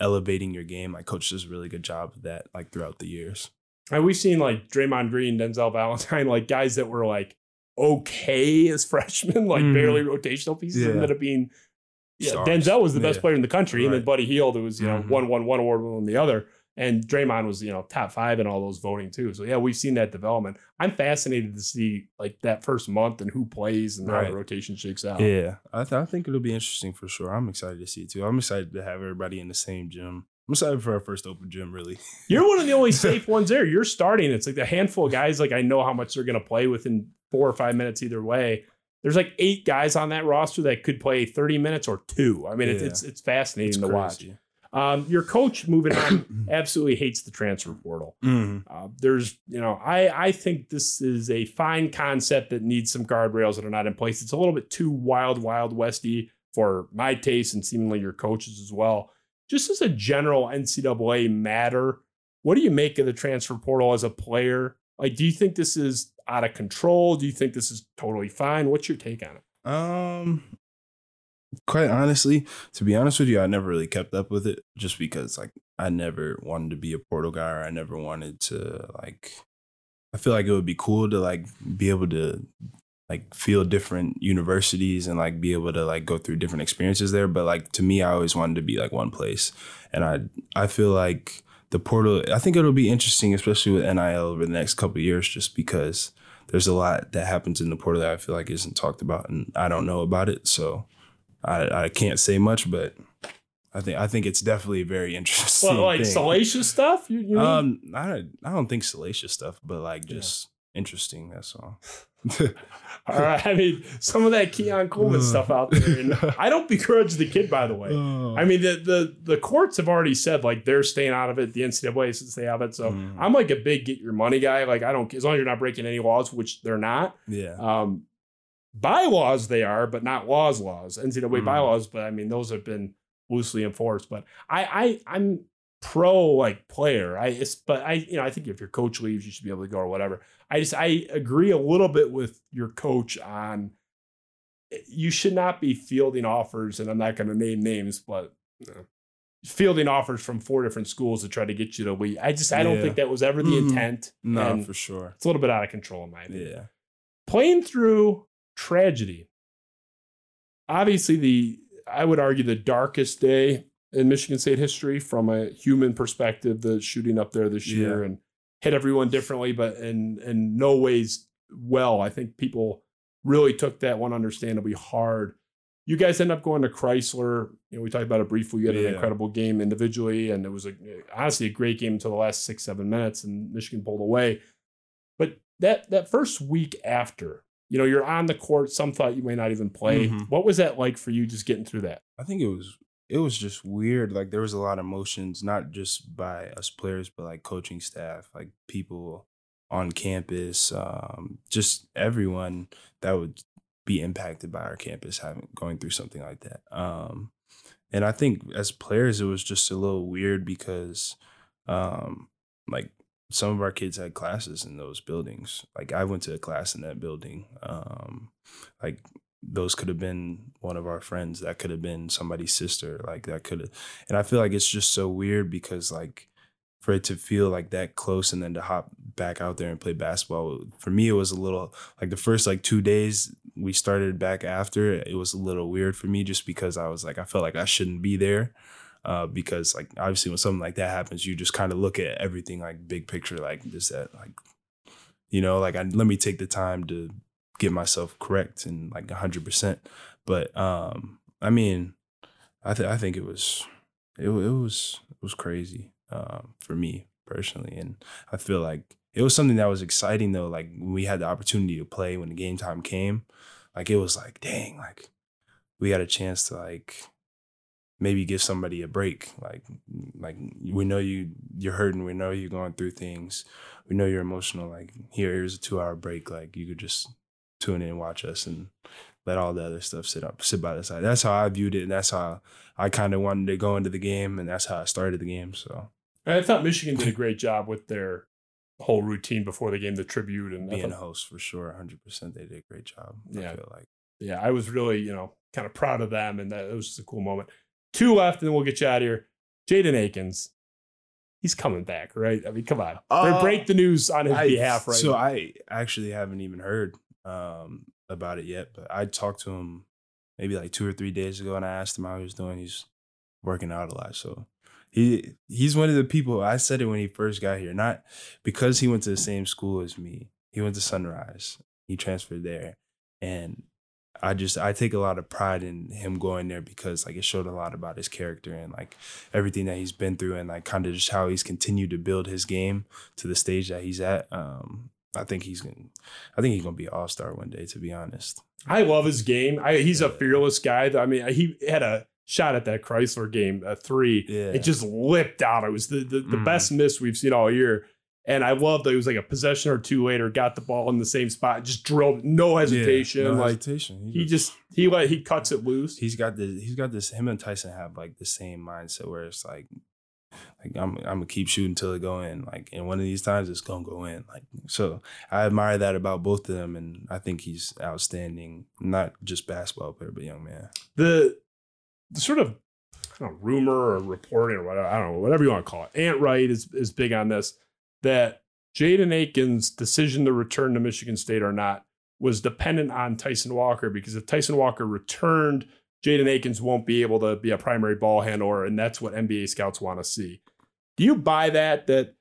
elevating your game, like, Coach does a really good job of that, like, throughout the years. And we've seen, like, Draymond Green, Denzel Valentine, like, guys that were, like, okay as freshmen, like, mm. barely rotational pieces, yeah. ended up being – Yeah, stars. Denzel was the best yeah. player in the country, right. and then Buddy Hield, who was, you know, mm-hmm. one, one, one award winner on the other, and Draymond was, you know, top five in all those voting too. So yeah, we've seen that development. I'm fascinated to see like that first month and who plays and right. how the rotation shakes out. Yeah, I, th- I think it'll be interesting for sure. I'm excited to see it too. I'm excited to have everybody in the same gym. I'm excited for our first open gym, really. You're one of the only safe ones there. You're starting. It's like the handful of guys. Like I know how much they're gonna play within four or five minutes either way. There's like eight guys on that roster that could play thirty minutes or two. I mean, yeah. it's, it's it's fascinating it's to watch. Um, your coach, moving on, absolutely hates the transfer portal. Mm-hmm. Uh, there's, you know, I, I think this is a fine concept that needs some guardrails that are not in place. It's a little bit too wild, wild westy for my taste and seemingly your coaches as well. Just as a general N C double A matter, what do you make of the transfer portal as a player? Like, do you think this is out of control? Do you think this is totally fine? What's your take on it? Um, quite honestly, to be honest with you, I never really kept up with it just because, like, I never wanted to be a portal guy, or I never wanted to, like, I feel like it would be cool to, like, be able to, like, feel different universities and, like, be able to, like, go through different experiences there. But, like, to me, I always wanted to be, like, one place. And I, I feel like the portal, I think it'll be interesting, especially with N I L over the next couple of years, just because there's a lot that happens in the portal that I feel like isn't talked about, and I don't know about it, so I, I can't say much. But I think I think it's definitely a very interesting. Well, like thing. Salacious stuff. You, you um, mean? I I don't think salacious stuff, but like just yeah. interesting. That's all. All right. I mean, some of that Keon Coleman stuff out there. And I don't begrudge the kid, by the way. I mean, the the the courts have already said, like, they're staying out of it. The N C double A says they have it. So mm. I'm like a big get your money guy. Like, I don't, as long as you're not breaking any laws, which they're not. Yeah. Um, bylaws they are, but not laws laws. N C double A mm. bylaws, but I mean, those have been loosely enforced. But I, I I'm pro, like, player. I it's, but I you know, I think if your coach leaves, you should be able to go or whatever. I just I agree a little bit with your coach on you should not be fielding offers, and I'm not going to name names, but you know, fielding offers from four different schools to try to get you to leave. I just I yeah. don't think that was ever the mm-hmm. intent. No, for sure. It's a little bit out of control in my opinion. Yeah. Playing through tragedy. Obviously, the I would argue the darkest day in Michigan State history from a human perspective, the shooting up there this year yeah. and hit everyone differently, but in, in no ways well. I think people really took that one understandably hard. You guys end up going to Chrysler. You know, we talked about it briefly. You had yeah. an incredible game individually, and it was a, honestly a great game until the last six, seven minutes, and Michigan pulled away. But that that first week after, you know, you're on the court. Some thought you may not even play. Mm-hmm. What was that like for you just getting through that? I think it was – It was just weird. Like, there was a lot of emotions, not just by us players, but like coaching staff, like people on campus, um, just everyone that would be impacted by our campus having going through something like that. Um, and I think as players, it was just a little weird because, um, like, some of our kids had classes in those buildings. Like, I went to a class in that building. Um, like. Those could have been one of our friends. That could have been somebody's sister. Like, that could have. And I feel like it's just so weird because, like, for it to feel like that close and then to hop back out there and play basketball, for me, it was a little, like, the first, like, two days we started back after, it was a little weird for me just because I was like, I felt like I shouldn't be there. Uh, because, like, obviously when something like that happens, you just kind of look at everything, like, big picture, like, this, that, like, you know, like, I, let me take the time to get myself correct and like one hundred percent. But um I mean I think I think it was it, it was it was crazy um for me personally, and I feel like it was something that was exciting though. Like, when we had the opportunity to play, when the game time came, like, it was like, dang, like, we had a chance to, like, maybe give somebody a break. Like, like we know you, you're hurting. We know you're going through things. We know you're emotional. Like, here, here's a two-hour break. Like, you could just tune in and watch us and let all the other stuff sit up, sit by the side. That's how I viewed it, and that's how I kind of wanted to go into the game, and that's how I started the game. So I thought Michigan did a great job with their whole routine before the game, the tribute and being a host for sure, one hundred percent. They did a great job. Yeah, I feel like yeah, I was really you know kind of proud of them, and that it was just a cool moment. Two left, and then we'll get you out of here. Jaden Akins, he's coming back, right? I mean, come on, uh, break the news on his I, behalf, right? So now. I actually haven't even heard um about it yet, but I talked to him maybe like two or three days ago, and I asked him how he was doing. He's working out a lot, so he he's one of the people. I said it when he first got here, not because he went to the same school as me. He went to Sunrise. He transferred there, and I just I take a lot of pride in him going there, because like it showed a lot about his character and like everything that he's been through, and like kind of just how he's continued to build his game to the stage that he's at. Um, I think he's gonna. I think he's gonna be an all-star one day. To be honest, I love his game. I, he's yeah. a fearless guy. I mean, he had a shot at that Chrysler game, a three. Yeah. It just lipped out. It was the the, the mm. best miss we've seen all year. And I love that it was like a possession or two later, got the ball in the same spot, just drilled, no hesitation. Yeah, no like, hesitation. He, he just he like he cuts it loose. He's got this. He's got this. Him and Tyson have like the same mindset where it's like. Like I'm, I'm gonna keep shooting till it go in. Like, and one of these times it's gonna go in. Like, so I admire that about both of them, and I think he's outstanding. Not just basketball player, but young man. The, the sort of I don't know, rumor or reporting or whatever, I don't know, whatever you want to call it. Ant Wright is is big on this, that Jaden Akins' decision to return to Michigan State or not was dependent on Tyson Walker, because if Tyson Walker returned, Jaden Akins won't be able to be a primary ball handler, and that's what N B A scouts want to see. Do you buy that, that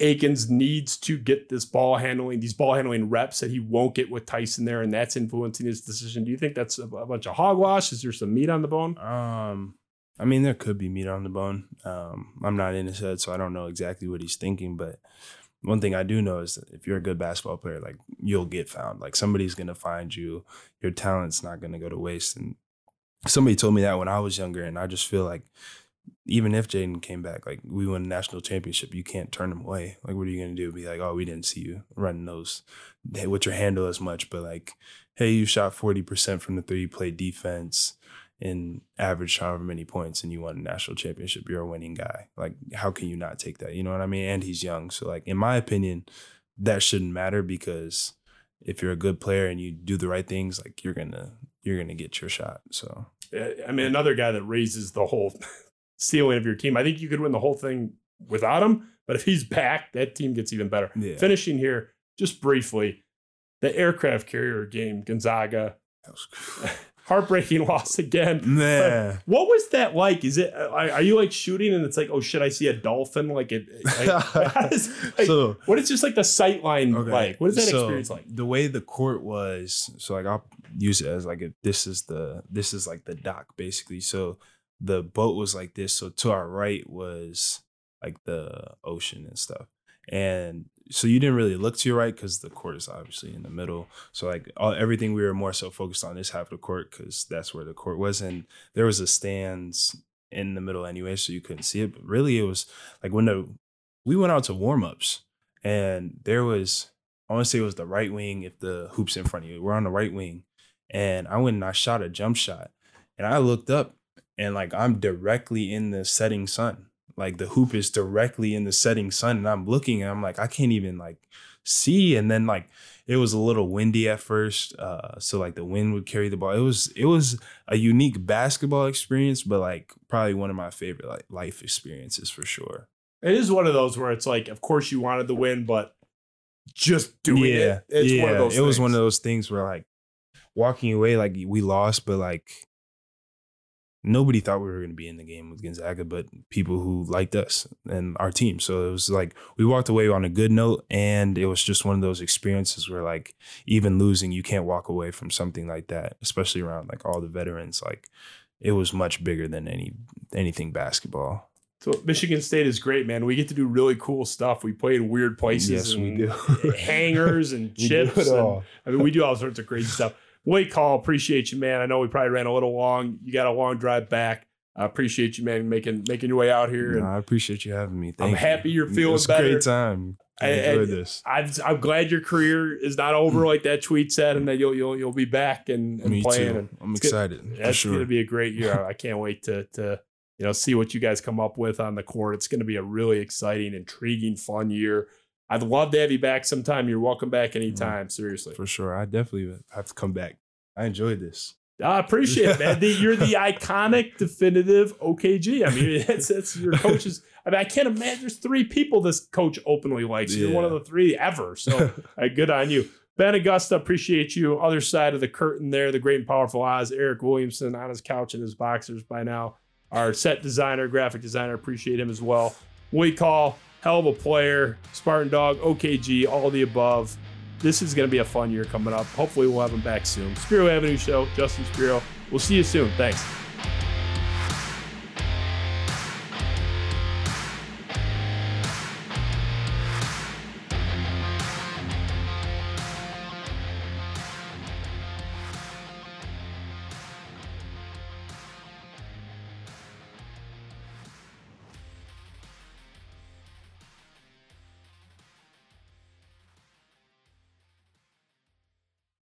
Akins needs to get this ball handling, these ball handling reps that he won't get with Tyson there, and that's influencing his decision? Do you think that's a bunch of hogwash? Is there some meat on the bone? Um, I mean, there could be meat on the bone. Um, I'm not in his head, so I don't know exactly what he's thinking, but one thing I do know is that if you're a good basketball player, like you'll get found. Like somebody's going to find you. Your talent's not going to go to waste, and somebody told me that when I was younger, and I just feel like even if Jaden came back, like we won a national championship, you can't turn him away. Like, what are you going to do? Be like, oh, we didn't see you running those with your handle as much, but like, hey, you shot forty percent from the three, you played defense and averaged however many points, and you won a national championship. You're a winning guy. Like, how can you not take that? You know what I mean? And he's young. So like, in my opinion, that shouldn't matter, because if you're a good player and you do the right things, like you're going to, you're going to get your shot. So, I mean, another guy that raises the whole ceiling of your team. I think you could win the whole thing without him, but if he's back, that team gets even better. Yeah. Finishing here, just briefly, the aircraft carrier game, Gonzaga. That was heartbreaking loss again. Nah. What was that like? Is it? Are you like shooting and it's like, oh shit, I see a dolphin? Like it. Like, is, like, so, what is just like the sight line okay. like? What is that so, experience like? The way the court was, so like I'll use it as like a, this is the this is like the dock basically. So the boat was like this. So to our right was like the ocean and stuff, and so you didn't really look to your right because the court is obviously in the middle. So like all, everything we were more so focused on this half of the court because that's where the court was. And there was a stands in the middle anyway, so you couldn't see it. But really it was like when the, we went out to warm-ups and there was, I want to say it was the right wing if the hoop's in front of you. We're on the right wing. And I went and I shot a jump shot. And I looked up and like I'm directly in the setting sun. Like the hoop is directly in the setting sun, and I'm looking and I'm like, I can't even like see. And then like it was a little windy at first. Uh, so like the wind would carry the ball. It was it was a unique basketball experience, but like probably one of my favorite like life experiences for sure. It is one of those where it's like, of course you wanted the win, but just doing yeah, it. It's yeah, one of those it things. was one of those things where like walking away, like we lost, but like nobody thought we were going to be in the game with Gonzaga, but people who liked us and our team. So it was like we walked away on a good note, and it was just one of those experiences where like even losing, you can't walk away from something like that, especially around like all the veterans. Like it was much bigger than any anything basketball. So Michigan State is great, man. We get to do really cool stuff. We play in weird places. Yes, and we do. Hangers and chips. And, I mean, we do all sorts of crazy stuff. Wait, Call, appreciate you, man. I know we probably ran a little long. You got a long drive back. I appreciate you, man, making making your way out here. No, I appreciate you having me. Thank I'm you. happy you're feeling it was better. It's a great time. I enjoyed this. I've, I'm glad your career is not over, like that tweet said, and that you'll you'll you'll be back and, and me playing. Too. And I'm excited. Gonna, that's sure. going to be a great year. I can't wait to to you know see what you guys come up with on the court. It's going to be a really exciting, intriguing, fun year. I'd love to have you back sometime. You're welcome back anytime. Mm, seriously, for sure. I definitely have to come back. I enjoyed this. I appreciate it, man. You're the iconic, definitive O K G. I mean, that's, that's your coaches. I mean, I can't imagine there's three people this coach openly likes. You're yeah. one of the three ever. So right, good on you. Ben Augusta, appreciate you. Other side of the curtain there, the great and powerful Oz, Eric Williamson on his couch in his boxers by now. Our set designer, graphic designer, appreciate him as well. Willie Call, hell of a player. Spartan Dog, O K G, all the above. This is going to be a fun year coming up. Hopefully we'll have him back soon. Spiro Avenue Show, Justin Spiro. We'll see you soon. Thanks.